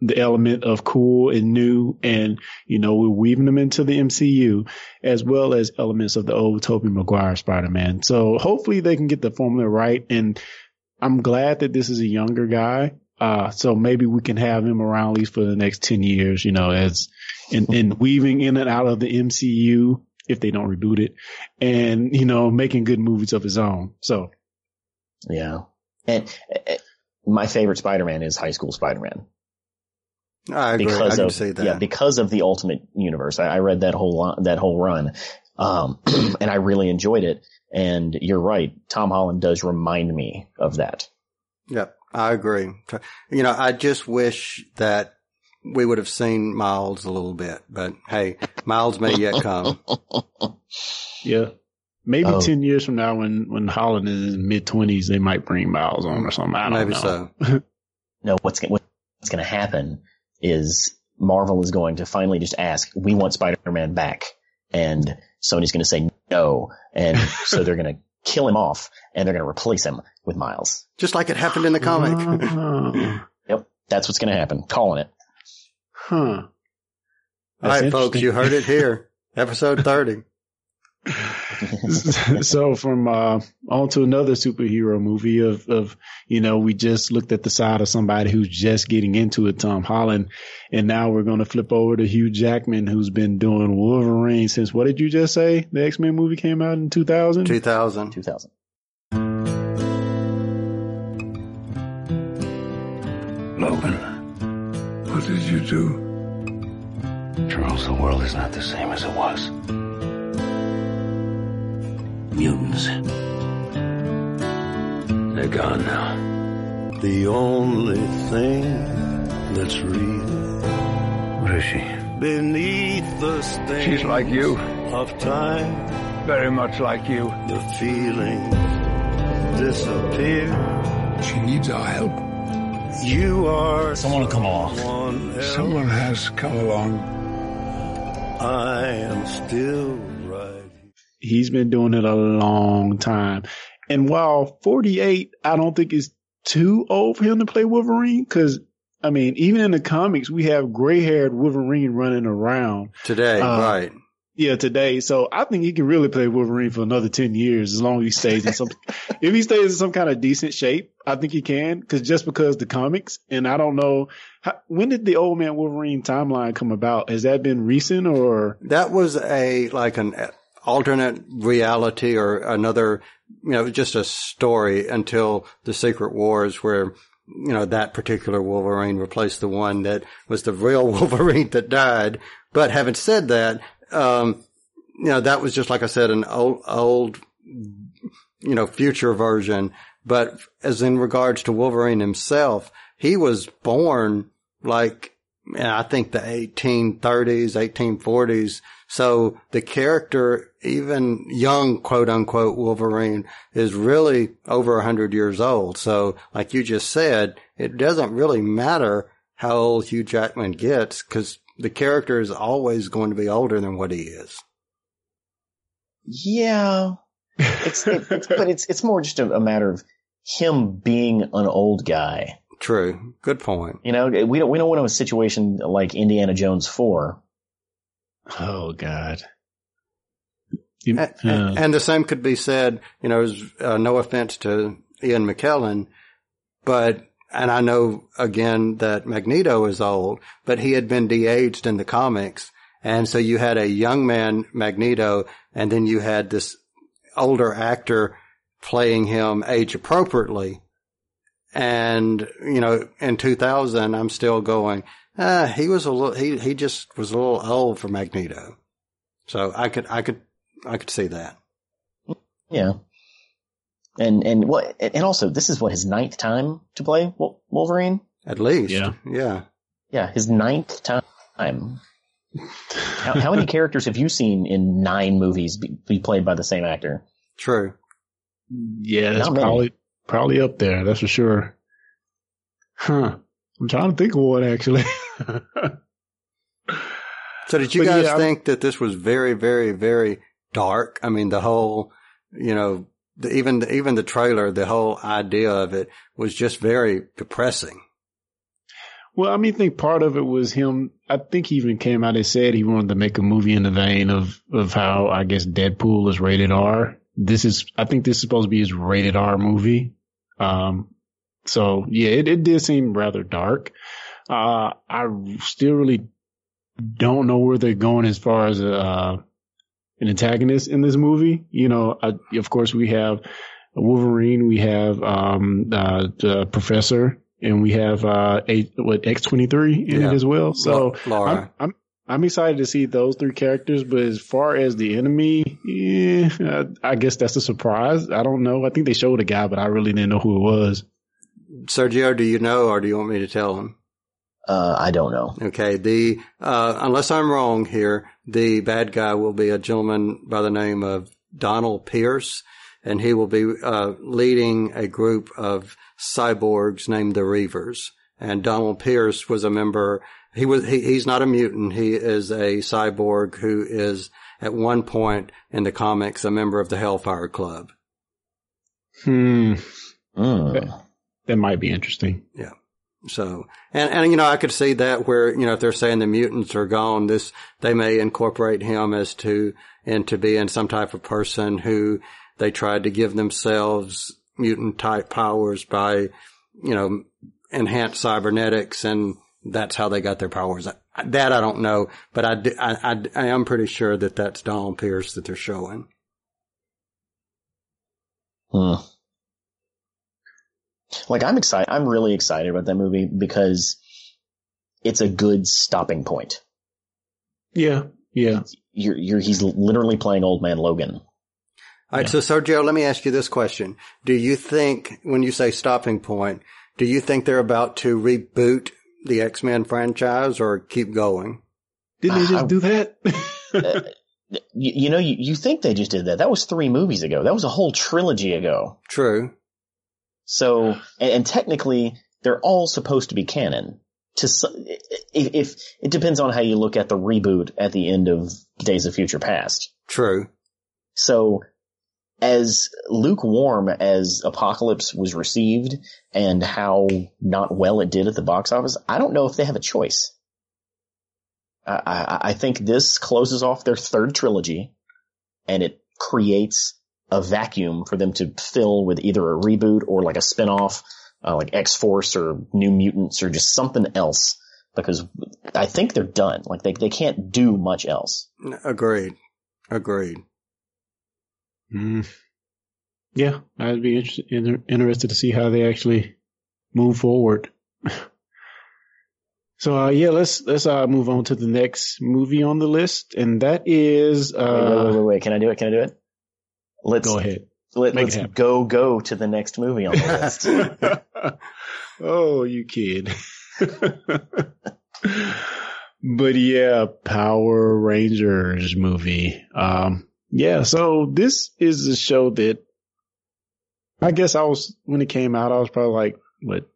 the element of cool and new. And, you know, we're weaving them into the M C U as well as elements of the old Tobey Maguire Spider-Man. So hopefully they can get the formula right. And I'm glad that this is a younger guy. Uh, so maybe we can have him around at least for the next ten years, you know, as and, and weaving in and out of the M C U if they don't reboot it, and, you know, making good movies of his own. So. Yeah. And uh, my favorite Spider-Man is High School Spider-Man. I agree. Because I can of, say that. Yeah, because of the Ultimate Universe. I, I read that whole, that whole run. Um, and I really enjoyed it. And you're right. Tom Holland does remind me of that. Yep. I agree. You know, I just wish that we would have seen Miles a little bit, but hey, Miles may yet come. Yeah. Maybe oh. ten years from now when, when Holland is in mid twenties, they might bring Miles on or something. I don't Maybe know. Maybe so. No, what's, what's going to happen is Marvel is going to finally just ask, we want Spider-Man back. And Sony's going to say no. And so they're going to kill him off, and they're going to replace him with Miles. Just like it happened in the comic. Yep. That's what's going to happen. Calling it. Huh. That's All right, folks, you heard it here. Episode thirty. So from, uh, on to another superhero movie of, of, you know, we just looked at the side of somebody who's just getting into it, Tom Holland. And now we're going to flip over to Hugh Jackman, who's been doing Wolverine since, what did you just say? The X-Men movie came out in two thousand? two thousand. two thousand. Logan, what did you do? Charles, the world is not the same as it was. Mutants. They're gone now. The only thing that's real. What is she? Beneath the stains. She's like you. Of time. Very much like you. The feelings disappear. She needs our help. You are. Someone will come along. Someone has come along. I am still. He's been doing it a long time. And while forty-eight, I don't think is too old for him to play Wolverine. Cause I mean, even in the comics, we have gray haired Wolverine running around today. Uh, right. Yeah. Today. So I think he can really play Wolverine for another ten years. As long as he stays in some, if he stays in some kind of decent shape, I think he can. Cause just because the comics, and I don't know how, when did the Old Man Wolverine timeline come about? Has that been recent or? That was a, like an, alternate reality or another, you know, just a story until the Secret Wars where, you know, that particular Wolverine replaced the one that was the real Wolverine that died. But having said that, um, you know, that was just, like I said, an old, old, you know, future version. But as in regards to Wolverine himself, he was born like, I think the eighteen thirties, eighteen forties. So the character, even young, quote unquote, Wolverine is really over a hundred years old. So like you just said, it doesn't really matter how old Hugh Jackman gets because the character is always going to be older than what he is. Yeah. It's, it, it's but it's, it's more just a, a matter of him being an old guy. True. Good point. You know, we don't, we don't want a situation like Indiana Jones four. Oh, God. You, and, uh, and the same could be said, you know, uh, no offense to Ian McKellen, but, and I know again that Magneto is old, but he had been de-aged in the comics. And so you had a young man, Magneto, and then you had this older actor playing him age appropriately. And, you know, in two thousand, I'm still going, ah, he was a little, he, he just was a little old for Magneto. So I could, I could, I could see that. Yeah. And, and what, and also this is what his ninth time to play Wolverine? At least. Yeah. Yeah. Yeah. His ninth time. how, how many characters have you seen in nine movies be, be played by the same actor? True. Yeah. That's probably. Probably up there, that's for sure. Huh. I'm trying to think of one, actually. So did you but guys yeah, think that this was very, very, very dark? I mean, the whole, you know, the, even, the, even the trailer, the whole idea of it was just very depressing. Well, I mean, I think part of it was him. I think he even came out and said he wanted to make a movie in the vein of, of how, I guess, Deadpool is rated R. This is, I think this is supposed to be his rated R movie. Um, So, yeah, it, it did seem rather dark. Uh, I still really don't know where they're going as far as uh, an antagonist in this movie. You know, I, of course, we have Wolverine, we have um, uh, the Professor, and we have uh, a, what X twenty-three in yeah. it as well. So Laura. I'm, I'm I'm excited to see those three characters. But as far as the enemy, eh, I, I guess that's a surprise. I don't know. I think they showed a guy, but I really didn't know who it was. Sergio, do you know, or do you want me to tell him? Uh, I don't know. Okay. The, uh, unless I'm wrong here, the bad guy will be a gentleman by the name of Donald Pierce, and he will be, uh, leading a group of cyborgs named the Reavers. And Donald Pierce was a member. He was, he, he's not a mutant. He is a cyborg who is at one point in the comics a member of the Hellfire Club. Hmm. Uh. That, that might be interesting. Yeah. So, and, and, you know, I could see that where, you know, if they're saying the mutants are gone, this, they may incorporate him as to, and to being some type of person who they tried to give themselves mutant type powers by, you know, enhanced cybernetics. And that's how they got their powers. That I don't know, but I, do, I, I, I am pretty sure that that's Donald Pierce that they're showing. Huh. Like, I'm excited. I'm really excited about that movie because it's a good stopping point. Yeah, yeah. You're, you're, he's literally playing Old Man Logan. All right, yeah. So Sergio, let me ask you this question. Do you think, when you say stopping point, do you think they're about to reboot the X-Men franchise or keep going? Didn't they just uh, do that? uh, you, you know, you, you think they just did that. That was three movies ago. That was a whole trilogy ago. True. So, and, and technically, they're all supposed to be canon. To if, if it depends on how you look at the reboot at the end of Days of Future Past. True. So, as lukewarm as Apocalypse was received, and how not well it did at the box office, I don't know if they have a choice. I, I, I think this closes off their third trilogy, and it creates a vacuum for them to fill with either a reboot or like a spinoff, uh, like X-Force or New Mutants or just something else, because I think they're done. Like they, they can't do much else. Agreed. Agreed. Mm. Yeah. I'd be inter- inter- interested to see how they actually move forward. So, uh, yeah, let's, let's, uh, move on to the next movie on the list. And that is, uh, wait, wait, wait, wait. Can I do it? Can I do it? Let's go ahead. Let, let's go go to the next movie on the list. Oh, you kid. But yeah, Power Rangers movie. Um, yeah, so this is a show that I guess I was, when it came out, I was probably like, what,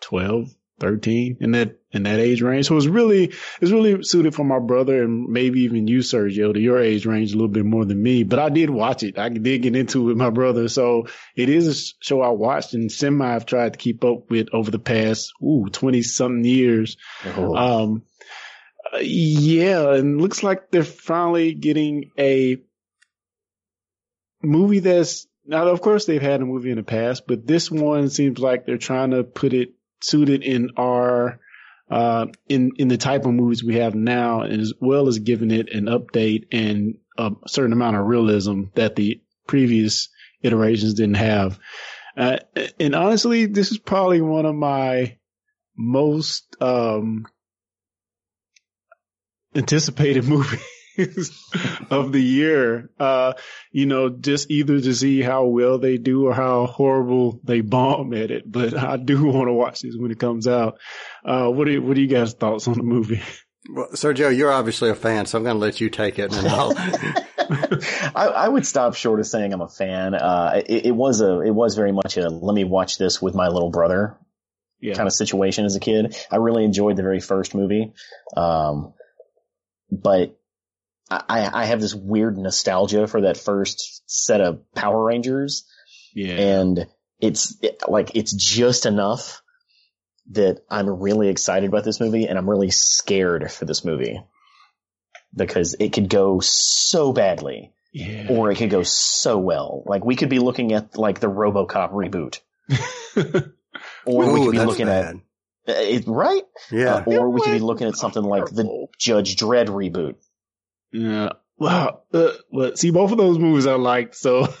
twelve, thirteen in that, in that age range. So it's really, it's really suited for my brother and maybe even you, Sergio, to your age range a little bit more than me, but I did watch it. I did get into it with my brother. So it is a show I watched and semi I've tried to keep up with over the past, ooh, twenty something years. Oh. Um, yeah. And looks like they're finally getting a movie that's now, of course they've had a movie in the past, but this one seems like they're trying to put it suited in our, uh, in, in the type of movies we have now, as well as giving it an update and a certain amount of realism that the previous iterations didn't have. Uh, and honestly, this is probably one of my most, um, anticipated movies of the year. Uh, you know, just either to see how well they do or how horrible they bomb at it. But I do want to watch this when it comes out. Uh, what are, what are you guys' thoughts on the movie? Well, Sergio, you're obviously a fan, so I'm going to let you take it. And I'll... I, I would stop short of saying I'm a fan. Uh, it, it was a, it was very much a, let me watch this with my little brother yeah. kind of situation as a kid. I really enjoyed the very first movie. Um, but I, I have this weird nostalgia for that first set of Power Rangers. Yeah. And it's it, like, it's just enough that I'm really excited about this movie, and I'm really scared for this movie because it could go so badly yeah. or it could go so well. Like, we could be looking at like the RoboCop reboot. Or Ooh, we could be looking bad. at it, right? Yeah. Uh, or we could be looking at something like the Judge Dredd reboot. Yeah. Wow. Uh, but see, both of those movies I liked, so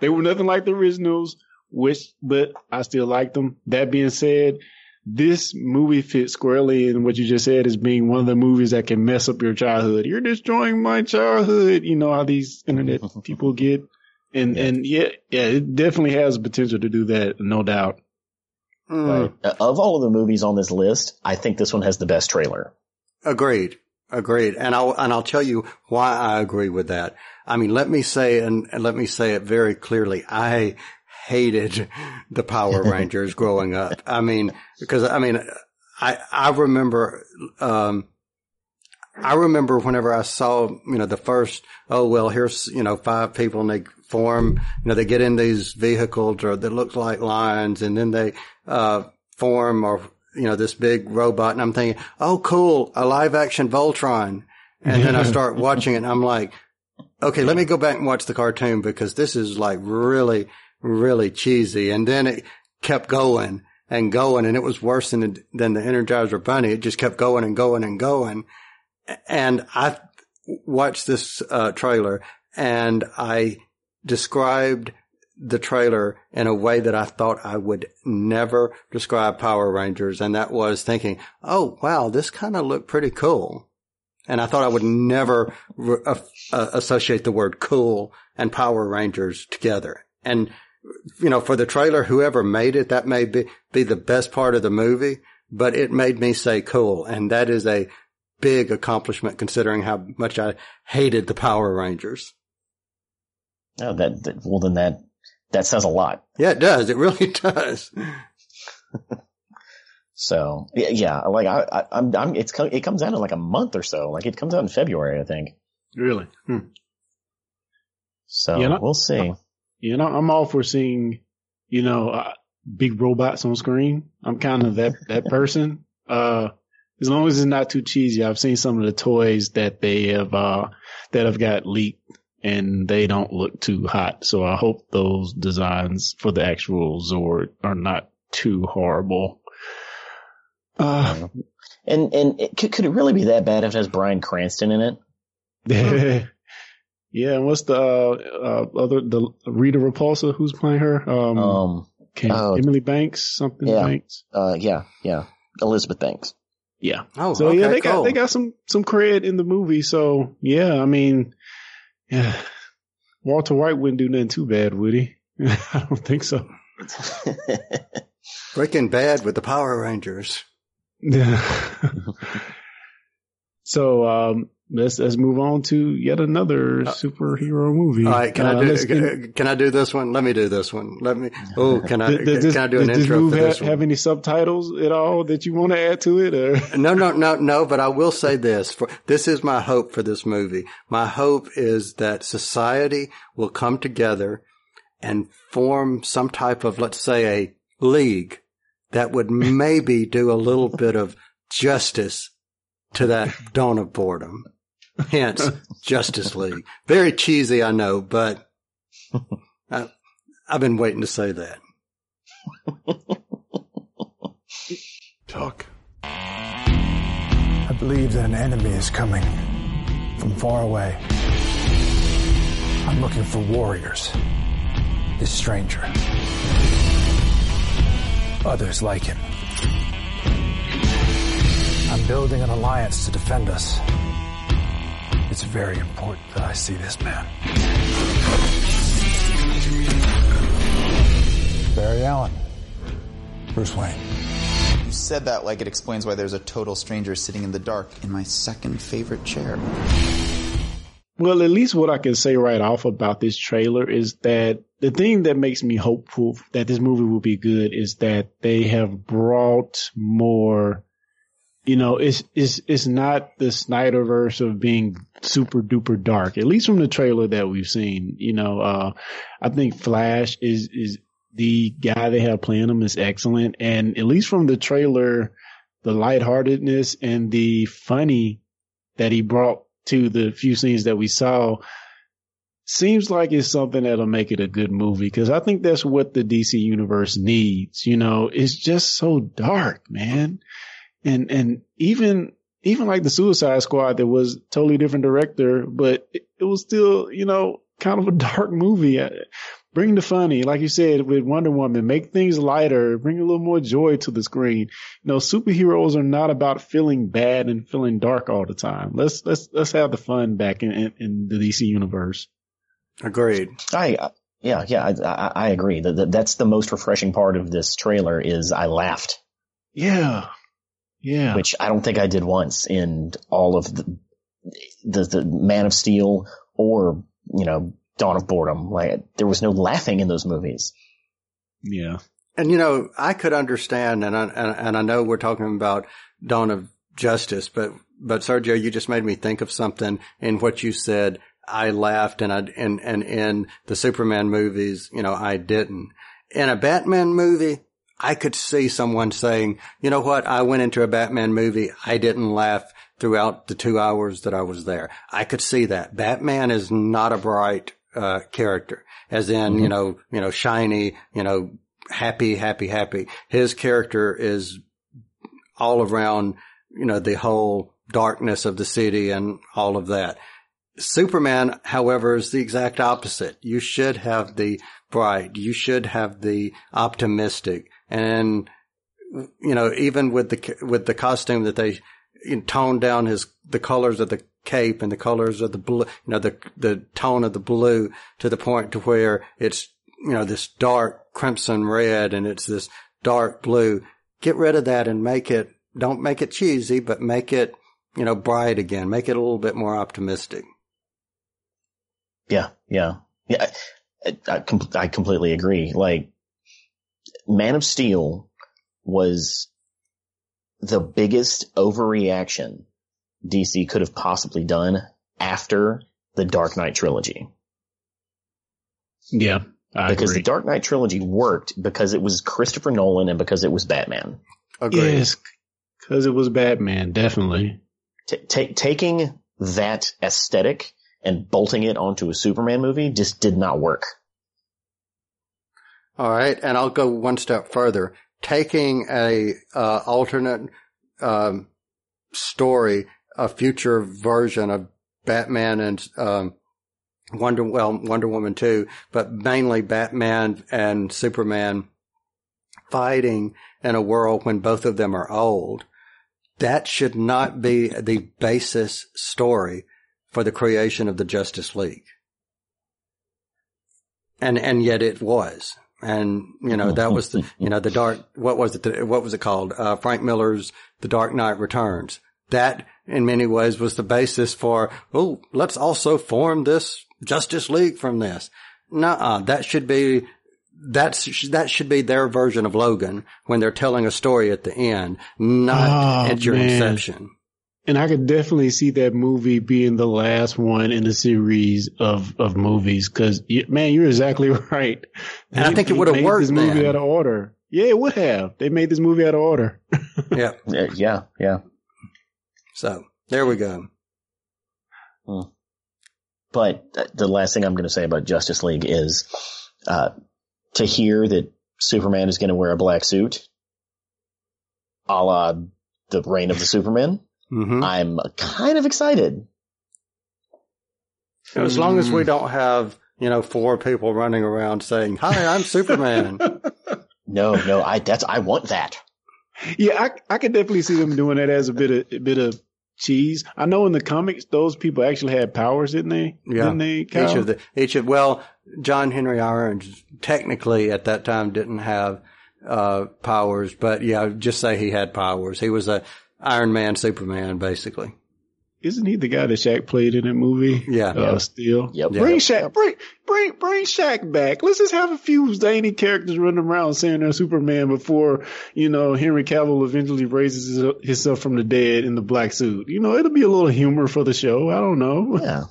they were nothing like the originals, which, but I still liked them. That being said, this movie fits squarely in what you just said as being one of the movies that can mess up your childhood. You're destroying my childhood. You know how these internet people get. And, yeah. and yeah, yeah, it definitely has potential to do that. No doubt. Mm. Like, of all of the movies on this list, I think this one has the best trailer. Agreed. Agreed. And I'll, and I'll tell you why I agree with that. I mean, let me say, and, and let me say it very clearly. I, hated the Power Rangers growing up. I mean, because I mean, I, I remember, um, I remember whenever I saw, you know, the first, oh, well, here's, you know, five people and they form, you know, they get in these vehicles or that look like lions and then they, uh, form or, you know, this big robot. And I'm thinking, oh, cool, a live action Voltron. And then I start watching it and I'm like, okay, let me go back and watch the cartoon because this is like really, really cheesy. And then it kept going and going and it was worse than the, than the Energizer Bunny. It just kept going and going and going. And I watched this uh, trailer and I described the trailer in a way that I thought I would never describe Power Rangers. And that was thinking, oh, wow, this kind of looked pretty cool. And I thought I would never re- uh, associate the word cool and Power Rangers together. And you know, for the trailer, whoever made it, that may be, be the best part of the movie, but it made me say cool. And that is a big accomplishment considering how much I hated the Power Rangers. Oh, that, that well, then that, that says a lot. Yeah, it does. It really does. So yeah, like I, I, I'm, I'm, it's, it comes out in like a month or so. Like it comes out in February, I think. Really? Hmm. So yeah, we'll see. No. You know, I'm all for seeing, you know, uh, big robots on screen. I'm kind of that, that person. Uh, as long as it's not too cheesy. I've seen some of the toys that they have, uh, that have got leaked and they don't look too hot. So I hope those designs for the actual Zord are not too horrible. Uh, and, and it, could, could it really be that bad if it has Bryan Cranston in it? Yeah, and what's the uh, uh, other the Rita Repulsa? Who's playing her? Um, um Kim, uh, Emily Banks, something yeah, Banks. Uh, yeah, yeah, Elizabeth Banks. Yeah. Oh, so okay, yeah, they cool. got they got some some cred in the movie. So yeah, I mean, yeah, Walter White wouldn't do nothing too bad, would he? I don't think so. Breaking Bad with the Power Rangers. Yeah. So. um Let's let's move on to yet another superhero movie. All right, can uh, I do can, can I do this one? Let me do this one. Let me. Oh, can I does, can I do an does intro this for this ha- one? Have any subtitles at all that you want to add to it? Or? No, no, no, no. But I will say this: for, this is my hope for this movie. My hope is that society will come together and form some type of, let's say, a league that would maybe do a little bit of justice to that dawn of boredom. Hence, Justice League. Very cheesy, I know, but I, I've been waiting to say that. Talk. I believe that an enemy is coming from far away. I'm looking for warriors. This stranger. Others like him. I'm building an alliance to defend us. It's very important that I see this man. Barry Allen. Bruce Wayne. You said that like it explains why there's a total stranger sitting in the dark in my second favorite chair. Well, at least what I can say right off about this trailer is that the thing that makes me hopeful that this movie will be good is that they have brought more... You know, it's, it's, it's not the Snyderverse of being super duper dark, at least from the trailer that we've seen. You know, uh, I think Flash is, is the guy they have playing him is excellent. And at least from the trailer, the lightheartedness and the funny that he brought to the few scenes that we saw seems like it's something that'll make it a good movie, because I think that's what the D C universe needs. You know, it's just so dark, man. And and even even like the Suicide Squad, that was totally different director, but it, it was still, you know, kind of a dark movie. I, Bring the funny, like you said, with Wonder Woman, make things lighter, bring a little more joy to the screen. You know, superheroes are not about feeling bad and feeling dark all the time. Let's let's let's have the fun back in, in, in the D C universe. Agreed. I yeah yeah I I, I agree. The, the, that's the most refreshing part of this trailer is I laughed. Yeah, yeah. Which I don't think I did once in all of the the, the Man of Steel or, you know, Dawn of Boredom. Like, there was no laughing in those movies. Yeah. And, you know, I could understand, and I, and, and I know we're talking about Dawn of Justice, but, but Sergio, you just made me think of something in what you said. I laughed, and I, and, and in the Superman movies, you know, I didn't. In a Batman movie, I could see someone saying, you know what? I went into a Batman movie. I didn't laugh throughout the two hours that I was there. I could see that. Batman is not a bright Uh, character, as in, mm-hmm. you know, you know, shiny, you know, happy, happy, happy. His character is all around, you know, the whole darkness of the city and all of that. Superman, however, is the exact opposite. You should have the bright. You should have the optimistic. And, you know, even with the, with the costume that they, you know, toned down his, the colors of the cape and the colors of the blue, you know, the the tone of the blue, to the point to where it's, you know, this dark crimson red and it's this dark blue. Get rid of that and make it, don't make it cheesy, but make it, you know, bright again. Make it a little bit more optimistic. Yeah, yeah, yeah. I, I, I completely agree. Like, Man of Steel was the biggest overreaction D C could have possibly done after the Dark Knight trilogy. Yeah, I because agree. The Dark Knight trilogy worked because it was Christopher Nolan and because it was Batman. Agreed. Yes, because it was Batman, definitely. T- t- taking that aesthetic and bolting it onto a Superman movie just did not work. All right, and I'll go one step further. Taking a uh, alternate um, story, a future version of Batman and um, Wonder, well, Wonder Woman two, but mainly Batman and Superman fighting in a world when both of them are old. That should not be the basis story for the creation of the Justice League. And and yet it was. And, you know, that was the, you know, the dark, what was it, what was it called? Uh, Frank Miller's The Dark Knight Returns. That, in many ways, was the basis for, oh, let's also form this Justice League from this. Nuh-uh, that should be, that's, that should be their version of Logan when they're telling a story at the end, not oh, at your man. inception. And I could definitely see that movie being the last one in the series of, of movies. Cause man, you're exactly right. And they, I think it would have worked. This movie then. Out of order. Yeah, it would have. They made this movie out of order. Yeah. Yeah. Yeah. So there we go. Hmm. But the last thing I'm going to say about Justice League is, uh, to hear that Superman is going to wear a black suit, a la the reign of the Superman. Mm-hmm. I'm kind of excited. So as long as we don't have, you know, four people running around saying, "Hi, I'm Superman." No, no, I that's I want that. Yeah, I I could definitely see them doing that as a bit of a bit of cheese. I know in the comics those people actually had powers, didn't they? Yeah, didn't they, Kyle? Each of the each of well, John Henry Irons technically at that time didn't have uh, powers, but yeah, just say he had powers. He was a Iron Man, Superman, basically. Isn't he the guy that Shaq played in that movie? Yeah. Uh, yep. Still. Yep. Bring Shaq, bring, bring, bring Shaq back. Let's just have a few zany characters running around saying they're Superman before, you know, Henry Cavill eventually raises his, himself from the dead in the black suit. You know, it'll be a little humor for the show. I don't know. Yeah.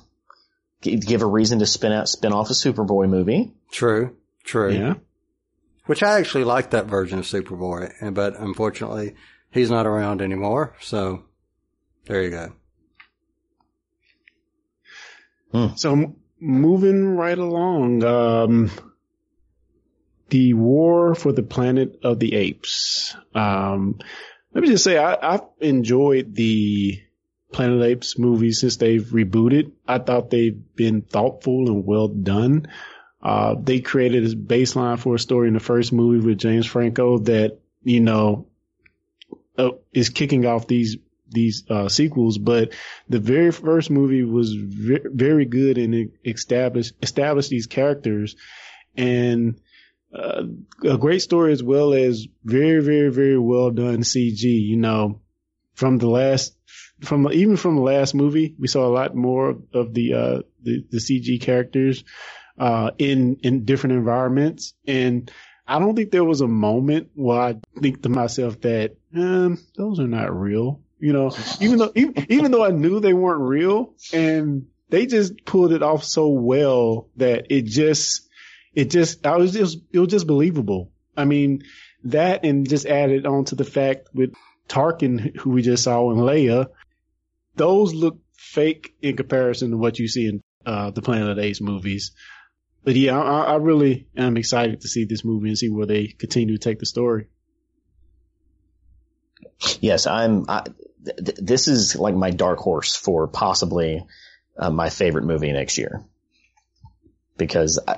G- give a reason to spin out, spin off a Superboy movie. True. True. Yeah. Which I actually like that version of Superboy, but unfortunately, he's not around anymore, so there you go. Hmm. So moving right along. Um, the War for the Planet of the Apes. Um, let me just say, I, I've enjoyed the Planet of the Apes movie since they've rebooted. I thought they've been thoughtful and well done. Uh, they created a baseline for a story in the first movie with James Franco that, you know, uh, is kicking off these these uh, sequels. But the very first movie was v- very good and it established, established these characters and uh, a great story, as well as very, very, very well done C G. You know, from the last from even from the last movie, we saw a lot more of the uh, the, the C G characters uh, in in different environments. And I don't think there was a moment where I think to myself that um, those are not real. You know, even though even, even though I knew they weren't real, and they just pulled it off so well that it just it just I was just it was just believable. I mean, that and just added on to the fact with Tarkin, who we just saw, and Leia, those look fake in comparison to what you see in uh, the Planet of the Apes movies. But yeah, I, I really am excited to see this movie and see where they continue to take the story. Yes, I'm. I, th- this is like my dark horse for possibly uh, my favorite movie next year, because I,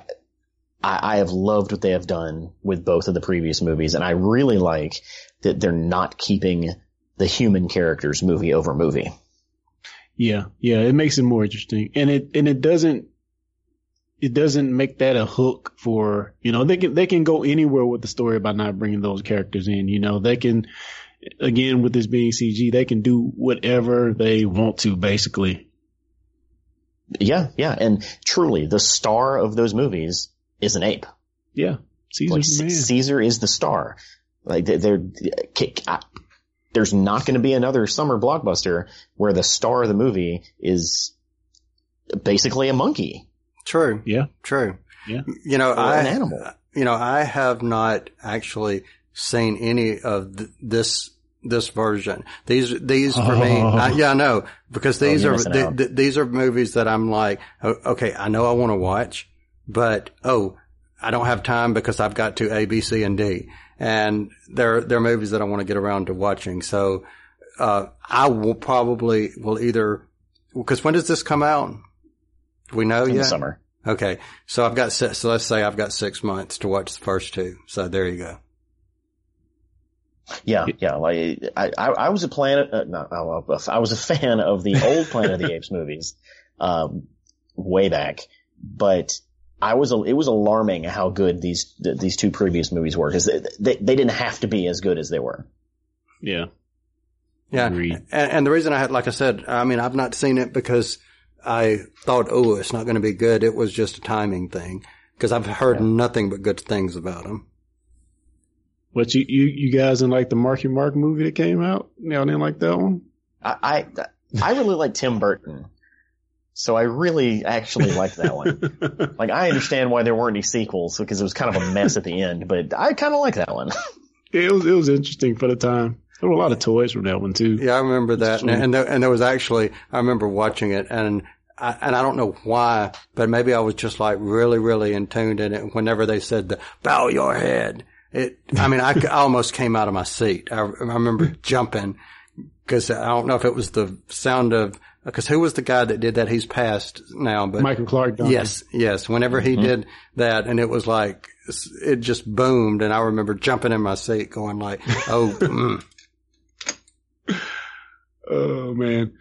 I, I have loved what they have done with both of the previous movies, and I really like that they're not keeping the human characters movie over movie. Yeah, yeah, it makes it more interesting, and it and it doesn't it doesn't make that a hook for, you know, they can they can go anywhere with the story by not bringing those characters in. You know, they can. Again, with this being C G, they can do whatever they want to, basically. Yeah, yeah. And truly, the star of those movies is an ape. Yeah. Caesar's like, C- man. Caesar is the star. Like, they're, they're, there's not going to be another summer blockbuster where the star of the movie is basically a monkey. True. Yeah. True. Yeah. You know, or I, an animal. You know, I have not actually seen any of th- this this version. These these for oh. me, I, yeah, I know, because these oh, are th- th- these are movies that I'm like, okay, I know I want to watch, but oh, I don't have time because I've got to A, B, C, and D, and they're they're movies that I want to get around to watching. So uh I will probably will either, because when does this come out? Do we know in yet? The summer. Okay, so I've got six, so let's say I've got six months to watch the first two. So there you go. Yeah, yeah. Like I, I was a planet. Uh, no, I was a fan of the old Planet of the Apes movies, um, way back. But I was. It was alarming how good these these two previous movies were, because they, they they didn't have to be as good as they were. Yeah, yeah. And, and the reason I had, like I said, I mean, I've not seen it because I thought, oh, it's not going to be good. It was just a timing thing, because I've heard yeah. nothing but good things about them. But you, you, you guys didn't like the Marky Mark movie that came out? Y'all didn't like that one? I I, I really like Tim Burton, so I really actually liked that one. Like, I understand why there weren't any sequels, because it was kind of a mess at the end, but I kind of like that one. It was it was interesting for the time. There were a lot of toys from that one too. Yeah, I remember that, and and there, and there was actually I remember watching it, and I, and I don't know why, but maybe I was just like really really in tune in it. Whenever they said the bow your head. It, I mean, I, I almost came out of my seat. I, I remember jumping, because I don't know if it was the sound of, because who was the guy that did that? He's passed now, but Michael Clark Duncan. Yes, yes. Whenever he mm-hmm. did that, and it was like, it just boomed. And I remember jumping in my seat going like, oh, mm. Oh man.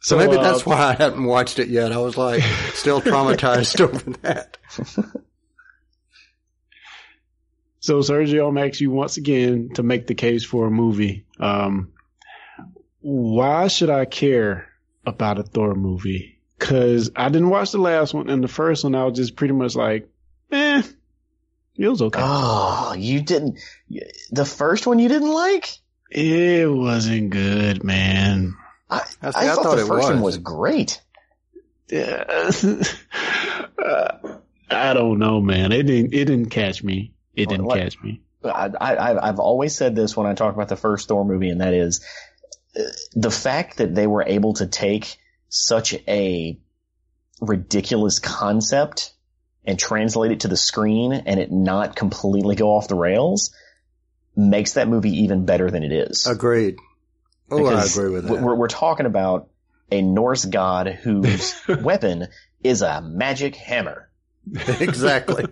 So maybe uh, that's why I haven't watched it yet. I was like still traumatized over that. So, Sergio, I'm asking you once again to make the case for a movie. Um, why should I care about a Thor movie? Because I didn't watch the last one, and the first one I was just pretty much like, eh, it was okay. Oh, you didn't – the first one you didn't like? It wasn't good, man. I, I, I thought, thought the first was. one was great. Yeah. uh, I don't know, man. It didn't. It didn't catch me. It didn't like, catch me. I, I, I've always said this when I talk about the first Thor movie, and that is the fact that they were able to take such a ridiculous concept and translate it to the screen and it not completely go off the rails makes that movie even better than it is. Agreed. Oh, because I agree with that. We're, we're talking about a Norse god whose weapon is a magic hammer. Exactly.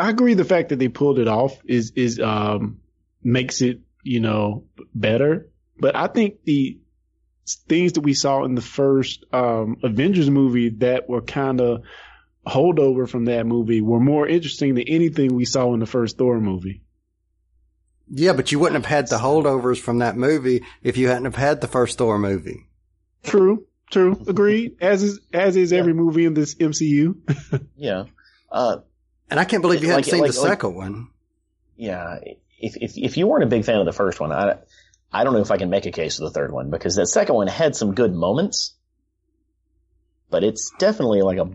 I agree. The fact that they pulled it off is is um makes it, you know, better. But I think the things that we saw in the first um Avengers movie that were kind of holdover from that movie were more interesting than anything we saw in the first Thor movie. Yeah, but you wouldn't have had the holdovers from that movie if you hadn't have had the first Thor movie. True. True. Agreed. As is, as is every yeah. movie in this M C U. yeah. Uh, and I can't believe you hadn't like, seen like, the like, second one. Yeah. If, if, if you weren't a big fan of the first one, I, I don't know if I can make a case for the third one, because that second one had some good moments, but it's definitely like a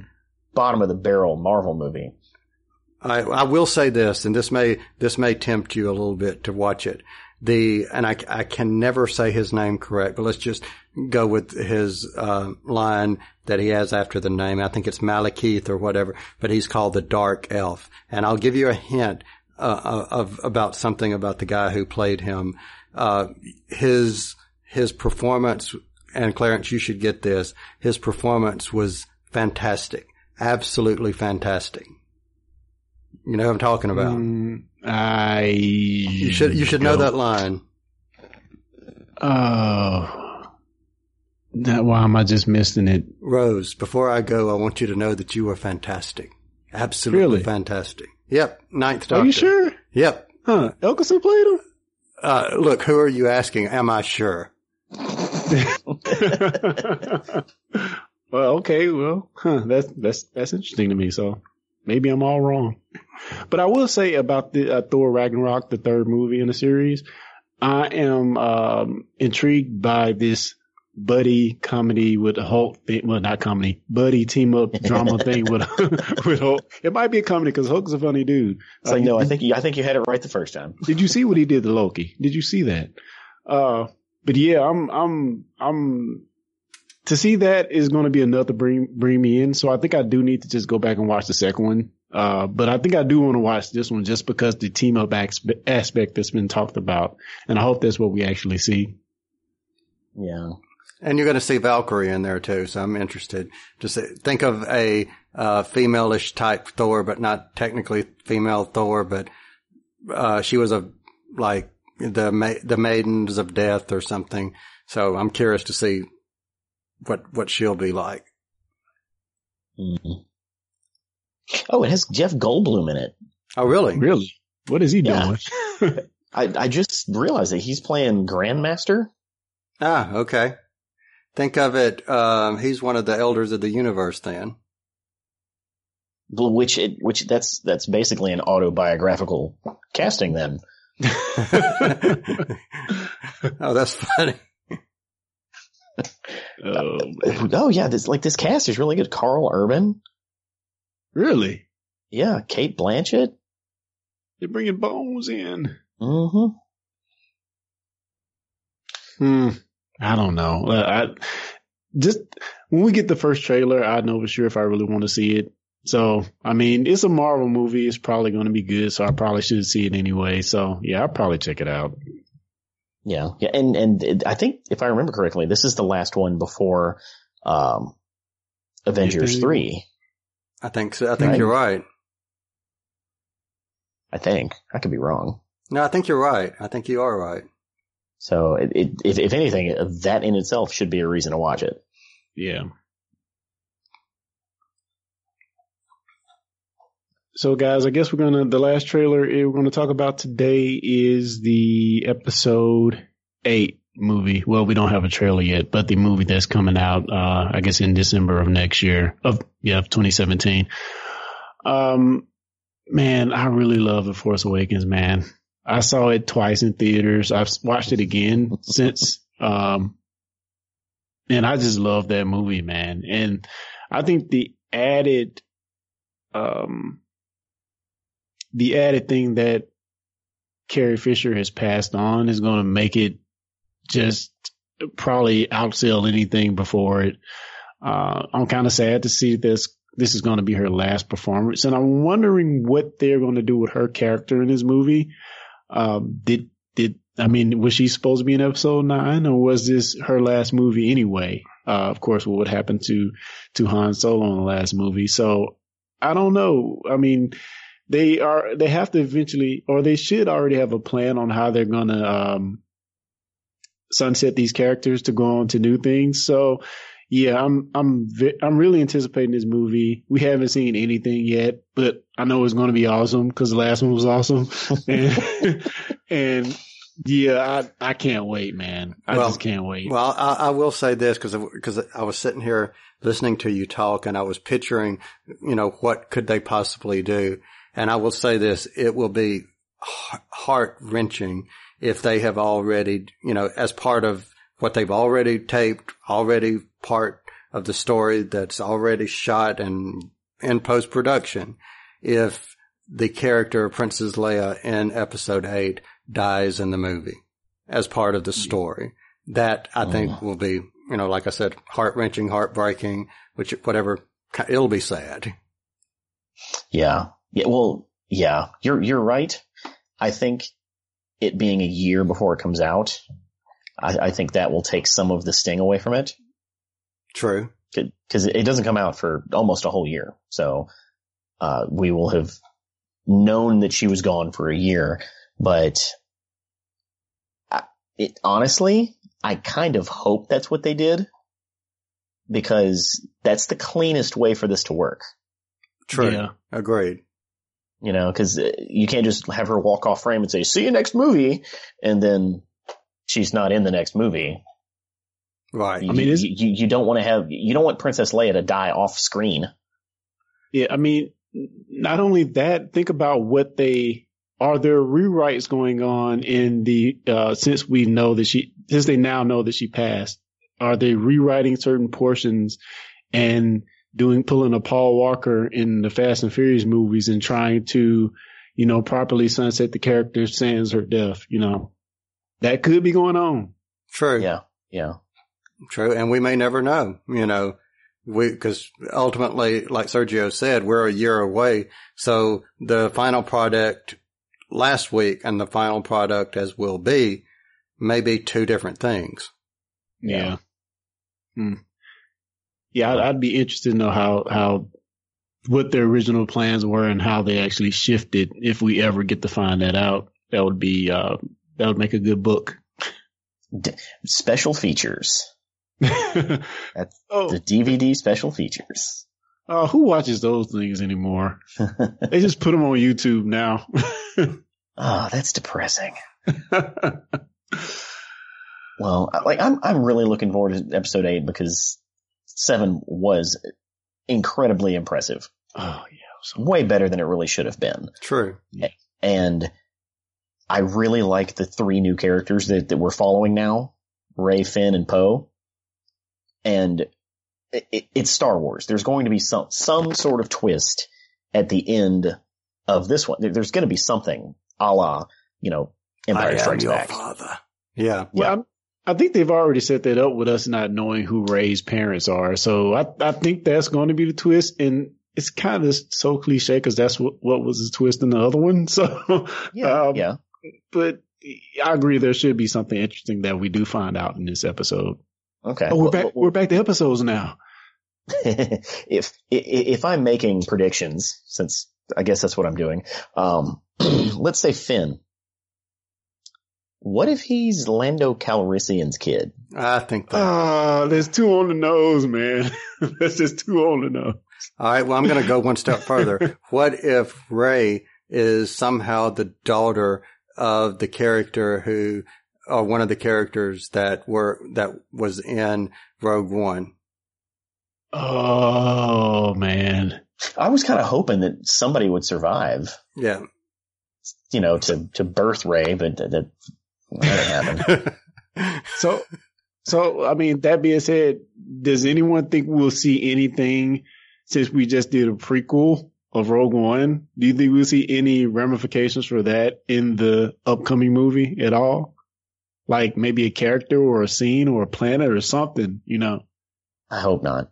bottom of the barrel Marvel movie. I, I will say this, and this may, this may tempt you a little bit to watch it. The, and I, I can never say his name correct, but let's just go with his, uh, line that he has after the name. I think it's Malekith or whatever, but he's called the Dark Elf. And I'll give you a hint, uh, of, about something about the guy who played him. Uh, his, his performance, and Clarence, you should get this. His performance was fantastic. Absolutely fantastic. You know what I'm talking about. Mm, I. You should you should know that line. Oh, uh, that why am I just missing it? Rose, before I go, I want you to know that you were fantastic. Absolutely really? fantastic. Yep, Ninth Doctor. Are you sure? Yep. Huh? Elkerson played him. Uh, look, who are you asking? Am I sure? Well, okay. Well, huh? That's that's that's interesting to me. So. Maybe I'm all wrong. But I will say about the uh, Thor Ragnarok, the third movie in the series, I am um, intrigued by this buddy comedy with Hulk. Thing. Well, not comedy, buddy team up drama thing with with Hulk. It might be a comedy because Hulk's a funny dude. It's like, uh, no, I think you, I think you had it right the first time. Did you see what he did to Loki? Did you see that? Uh, but yeah, I'm I'm I'm. To see that is going to be enough to bring bring me in. So I think I do need to just go back and watch the second one. Uh, but I think I do want to watch this one just because the team up aspect that's been talked about. And I hope that's what we actually see. Yeah. And you're going to see Valkyrie in there too. So I'm interested. Just think of a, uh, female-ish type Thor, but not technically female Thor, but, uh, she was a, like the, ma- the maidens of death or something. So I'm curious to see what what she'll be like. Mm. Oh, it has Jeff Goldblum in it. Oh, really? Really? What is he yeah. doing? I, I just realized that he's playing Grandmaster. Ah, okay. Think of it. Um, he's one of the elders of the universe then. Which it, which that's, that's basically an autobiographical casting then. Oh, that's funny. Oh, oh yeah, this like this cast is really good. Carl Urban, really? Yeah, Kate Blanchett. They're bringing Bones in. Mm-hmm. Hmm. I don't know. I just when we get the first trailer, I know for sure if I really want to see it. So I mean, it's a Marvel movie. It's probably going to be good. So I probably should see it anyway. So yeah, I'll probably check it out. Yeah, yeah, and and I think if I remember correctly, this is the last one before um, Avengers three. I think so. I think right? you're right. I think I could be wrong. No, I think you're right. I think you are right. So, it, it, if if anything, that in itself should be a reason to watch it. Yeah. So guys, I guess we're gonna the last trailer we're gonna talk about today is the episode eight movie. Well, we don't have a trailer yet, but the movie that's coming out, uh, I guess in December of next year of yeah, of twenty seventeen. Um, man, I really love The Force Awakens. Man, I saw it twice in theaters. I've watched it again since, um, and I just love that movie, man. And I think the added, um. The added thing that Carrie Fisher has passed on is going to make it just probably outsell anything before it. Uh, I'm kind of sad to see this. This is going to be her last performance, and I'm wondering what they're going to do with her character in this movie. Uh, did did I mean, was she supposed to be in episode nine, or was this her last movie anyway? Uh, of course, what would happen to to Han Solo in the last movie? So I don't know. I mean, they are they have to eventually, or they should already have a plan on how they're going to um, sunset these characters to go on to new things. So. Yeah, I'm I'm I'm really anticipating this movie. We haven't seen anything yet, but I know it's going to be awesome because the last one was awesome. And, and yeah, I, I can't wait, man. I well, just can't wait. Well, I, I will say this because because I was sitting here listening to you talk, and I was picturing, you know, what could they possibly do? And I will say this: it will be heart wrenching if they have already, you know, as part of what they've already taped, already part of the story that's already shot and in post-production. If the character of Princess Leia in episode eight dies in the movie as part of the story, that I think oh. will be, you know, like I said, heart-wrenching, heartbreaking, which whatever, it'll be sad. Yeah. Yeah. Well, yeah, you're, you're right. I think it being a year before it comes out, I, I think that will take some of the sting away from it. True. Because it doesn't come out for almost a whole year. So uh, we will have known that she was gone for a year. But I, it, honestly, I kind of hope that's what they did, because that's the cleanest way for this to work. True. Yeah. Agreed. You know, because you can't just have her walk off frame and say, see you next movie, and then she's not in the next movie. Right. You, I mean, you, you, you don't want to have, you don't want Princess Leia to die off screen. Yeah. I mean, not only that, think about what they, are there rewrites going on in the, uh, since we know that she, since they now know that she passed, are they rewriting certain portions and doing, pulling a Paul Walker in the Fast and Furious movies and trying to, you know, properly sunset the character sans her death, you know? That could be going on. True. Yeah. Yeah. True. And we may never know, you know, we, cause ultimately, like Sergio said, we're a year away. So the final product last week and the final product as will be may be two different things. Yeah. Yeah. Hmm. Yeah. I'd, I'd be interested to know how, how, what their original plans were and how they actually shifted. If we ever get to find that out, that would be, uh, that would make a good book. D- special features. That's oh. the D V D special features. Uh, who watches those things anymore? They just put them on YouTube now. Oh, that's depressing. Well, like I'm, I'm really looking forward to episode eight because seven was incredibly impressive. Oh yeah, so way better than it really should have been. True. And I really like the three new characters that, that we're following now, Rey, Finn, and Poe. And it, it, it's Star Wars. There's going to be some some sort of twist at the end of this one. There's going to be something a la, you know, Empire I Strikes am your Back. Father. Yeah. Yeah. I'm, I think they've already set that up with us not knowing who Rey's parents are. So I, I think that's going to be the twist. And it's kind of so cliche because that's what, what was the twist in the other one. So, yeah. Um, yeah. But I agree there should be something interesting that we do find out in this episode. Okay. Oh, we're well, back well, we're back to episodes now. if if I'm making predictions, since I guess that's what I'm doing, um let's say Finn. What if he's Lando Calrissian's kid? I think that. Uh, there's two on the nose, man. That's just two on the nose. All right, well, I'm going to go one step further. What if Rey is somehow the daughter of the character who, or one of the characters that were, that was in Rogue One? Oh man. I was kind of hoping that somebody would survive. Yeah. You know, to, to birth Rey, but that, that didn't happen. So, so, I mean, that being said, does anyone think we'll see anything since we just did a prequel of Rogue One? Do you think we'll see any ramifications for that in the upcoming movie at all? like maybe a character or a scene or a planet or something, you know? I hope not.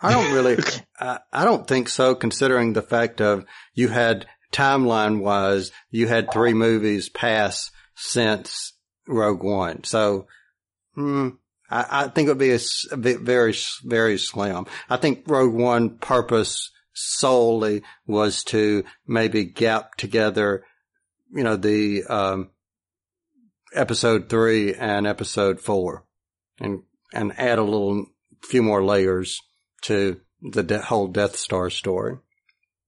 I don't really, I, I don't think so, considering the fact of you had timeline wise, you had three movies pass since Rogue One. So mm, I, I think it would be a, a bit very, very slim. I think Rogue One purpose solely was to maybe gap together, you know, the um, episode three and episode four and, and add a little few more layers to the de- whole Death Star story.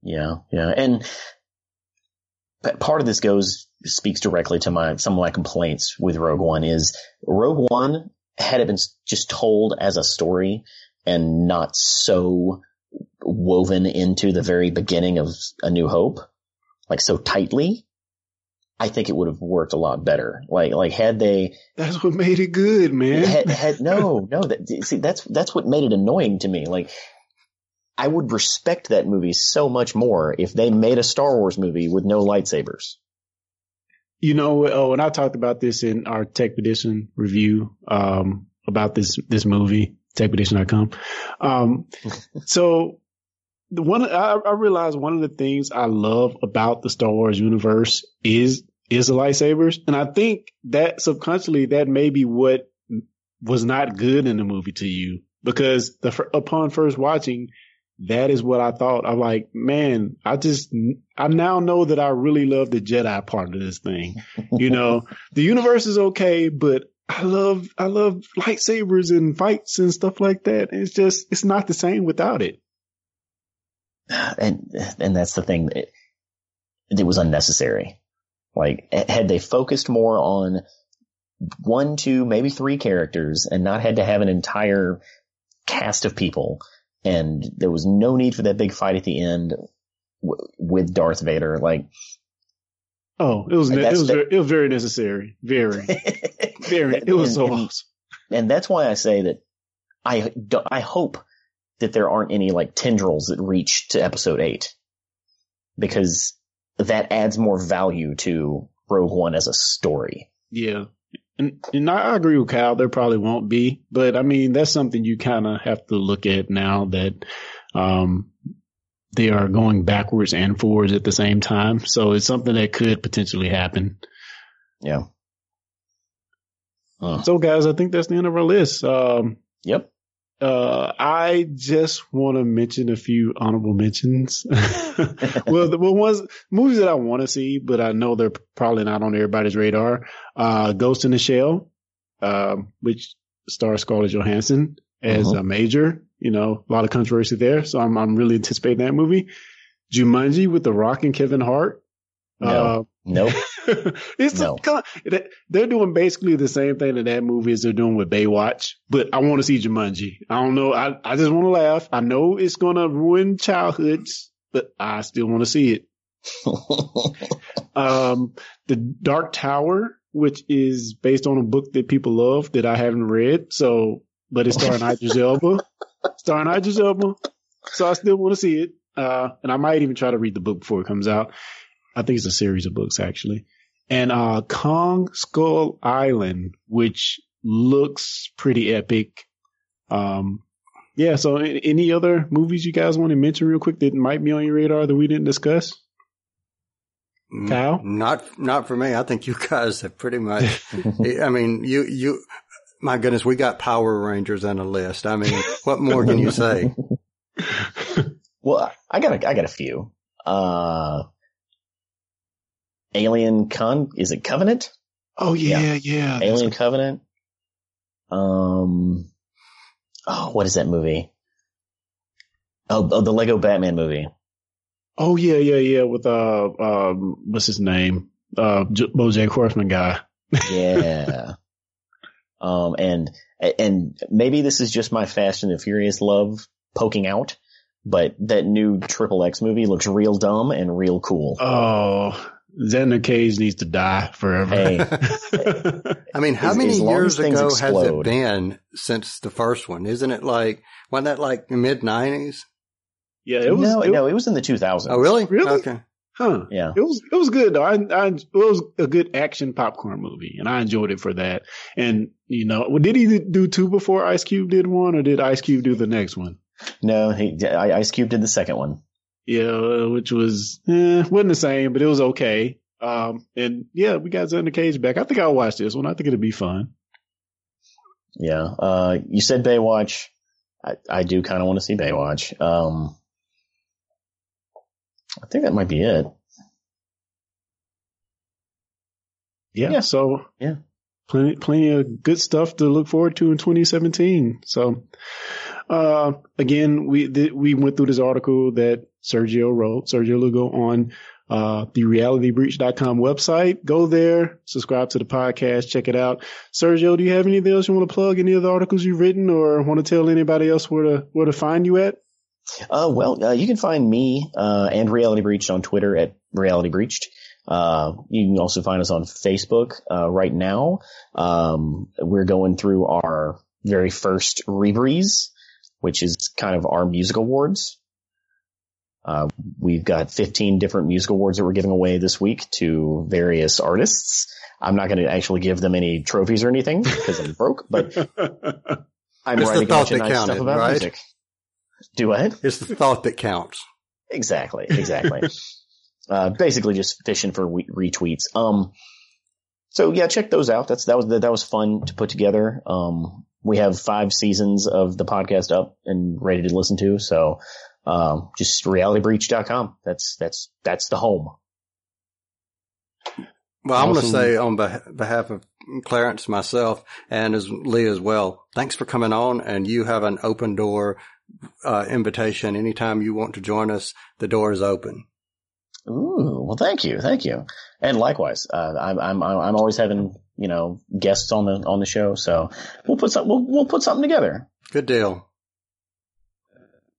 Yeah. Yeah. And part of this goes, speaks directly to my, some of my complaints with Rogue One is Rogue One had it been just told as a story and not so woven into the very beginning of A New Hope, like so tightly, I think it would have worked a lot better. Like, like had they, that's what made it good, man. Had, had, no, no, that, see, that's, that's what made it annoying to me. Like, I would respect that movie so much more if they made a Star Wars movie with no lightsabers. You know, oh, and I talked about this in our Techpedition review, um, about this, this movie, Techpedition dot com. Um, so the one, I, I realized one of the things I love about the Star Wars universe is, is the lightsabers. And I think that subconsciously that may be what was not good in the movie to you, because the, upon first watching, that is what I thought. I'm like, man, I just, I now know that I really love the Jedi part of this thing. You know, the universe is okay, but I love, I love lightsabers and fights and stuff like that. It's just, it's not the same without it. And, and that's the thing. It, it was unnecessary. Like, had they focused more on one, two, maybe three characters and not had to have an entire cast of people. And there was no need for that big fight at the end w- with Darth Vader. Like, oh, it was ne- it was the, very, it was very necessary, very, very. It was and, so and, awesome, and that's why I say that I I hope that there aren't any like tendrils that reach to Episode Eight, because that adds more value to Rogue One as a story. Yeah. And, and I agree with Kyle. There probably won't be, but I mean, that's something you kind of have to look at now that um, they are going backwards and forwards at the same time. So it's something that could potentially happen. Yeah. Uh. So guys, I think that's the end of our list. Um, yep. Uh, I just want to mention a few honorable mentions. well, the well, ones, movies that I want to see, but I know they're probably not on everybody's radar. Uh, Ghost in the Shell, um, which stars Scarlett Johansson as uh-huh. a major, you know, a lot of controversy there. So I'm, I'm really anticipating that movie. Jumanji with The Rock and Kevin Hart. No, uh, nope. it's no. A, they're doing basically the same thing that that movie is they're doing with Baywatch, but I want to see Jumanji. I don't know. I, I just want to laugh. I know it's going to ruin childhoods, but I still want to see it. um, The Dark Tower, which is based on a book that people love that I haven't read. So, but it's starring Idris Elba, starring Idris Elba. So I still want to see it. Uh, and I might even try to read the book before it comes out. I think it's a series of books, actually. And uh, Kong Skull Island, which looks pretty epic. Um, yeah, so any other movies you guys want to mention real quick that might be on your radar that we didn't discuss? Kyle? Not not for me. I think you guys have pretty much – I mean, you you – my goodness, we got Power Rangers on a list. I mean, what more can you say? Well, I got a, I got a few. Uh Alien Con, is it Covenant? Oh yeah, yeah. yeah. Alien That's Covenant. Um, oh, what is that movie? Oh, oh, the Lego Batman movie. Oh yeah, yeah, yeah. With uh, um, what's his name? Uh, J- BoJack Horseman guy. yeah. Um, and and maybe this is just my Fast and the Furious love poking out, but that new Triple X movie looks real dumb and real cool. Oh. Xander Cage needs to die forever. Hey. I mean, how as, many as years ago explode. has it been since the first one? Isn't it like, wasn't that like mid nineties? Yeah, it was. No, it, no, it was in the two thousands. Oh, really? Really? Okay. Huh. Yeah. It was, it was good though. I, I, it was a good action popcorn movie and I enjoyed it for that. And you know, well, did he do two before Ice Cube did one or did Ice Cube do the next one? No, he, Ice Cube did the second one. Yeah. Which was, eh, wasn't the same, but it was okay. Um, and yeah, we got Xander Cage back. I think I'll watch this one. I think it'll be fun. Yeah. Uh, you said Baywatch. I, I do kind of want to see Baywatch. Um, I think that might be it. Yeah. yeah. So yeah, plenty, plenty of good stuff to look forward to in twenty seventeen. So, uh, again, we, th- we went through this article that Sergio wrote, Sergio Lugo on, uh, the reality breach dot com website. Go there, subscribe to the podcast, check it out. Sergio, do you have anything else you want to plug? Any other articles you've written or want to tell anybody else where to, where to find you at? Uh, well, uh, you can find me, uh, and Reality Breached on Twitter at Reality Breached. Uh, you can also find us on Facebook, uh, right now. Um, we're going through our very first rebreeze, which is kind of our music awards. Uh, we've got fifteen different music awards that we're giving away this week to various artists. I'm not going to actually give them any trophies or anything because I'm broke, but I'm it's writing a bunch of nice counted, stuff about right? music. Do what? It's the thought that counts. Exactly, exactly. uh, basically just fishing for re- retweets. Um, so yeah, check those out. That's, that was, that was fun to put together. Um, we have five seasons of the podcast up and ready to listen to. So, um, just reality breach dot com. That's, that's, that's the home. Well, I want to say on beh- behalf of Clarence, myself, and as Lee as well, thanks for coming on, and you have an open door uh invitation. Anytime you want to join us, the door is open. Ooh, well, thank you, thank you, and likewise. Uh, I'm I'm I'm always having you know guests on the on the show, so we'll put some we'll we'll put something together. Good deal.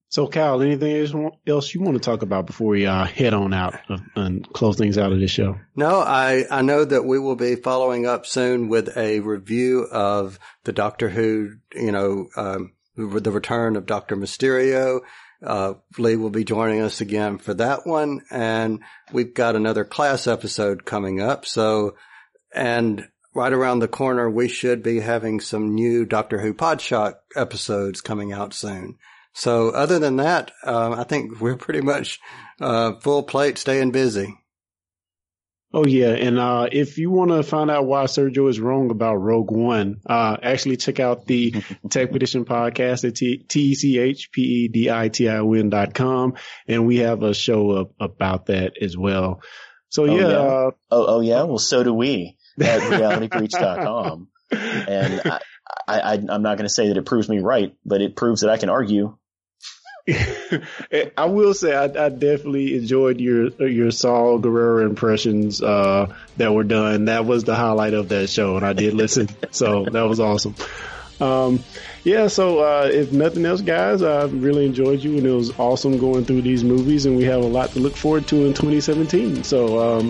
So, Kyle, anything else you want to talk about before we uh, head on out and close things out of this show? No, I, I know that we will be following up soon with a review of the Doctor Who, you know, um, the return of Doctor Mysterio. Uh, Lee will be joining us again for that one. And we've got another class episode coming up. So, and right around the corner, we should be having some new Doctor Who Podshot episodes coming out soon. So other than that, um, I think we're pretty much uh, full plate, staying busy. Oh, yeah. And uh, if you want to find out why Sergio is wrong about Rogue One, uh, actually check out the Techpedition podcast at T E C H P E D I T I O N dot com. And we have a show up about that as well. So, yeah. Oh, yeah. Uh, oh, oh, yeah. Well, so do we at reality breach dot com. And I, I, I, I'm not going to say that it proves me right, but it proves that I can argue. I will say I, I definitely enjoyed your your Saul Guerrero impressions uh, that were done. That was the highlight of that show, and I did listen, so that was awesome. Um, yeah, so uh, if nothing else, guys, I really enjoyed you, and it was awesome going through these movies, and we have a lot to look forward to in twenty seventeen. So um,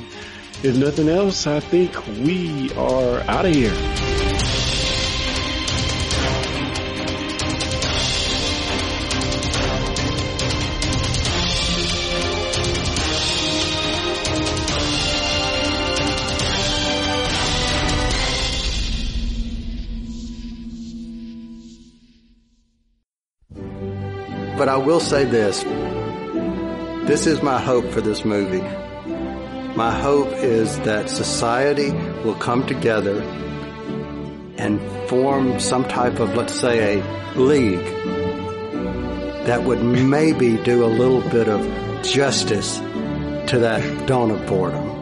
if nothing else, I think we are out of here. But I will say this, this is my hope for this movie. My hope is that society will come together and form some type of, let's say, a league that would maybe do a little bit of justice to that dawn of boredom.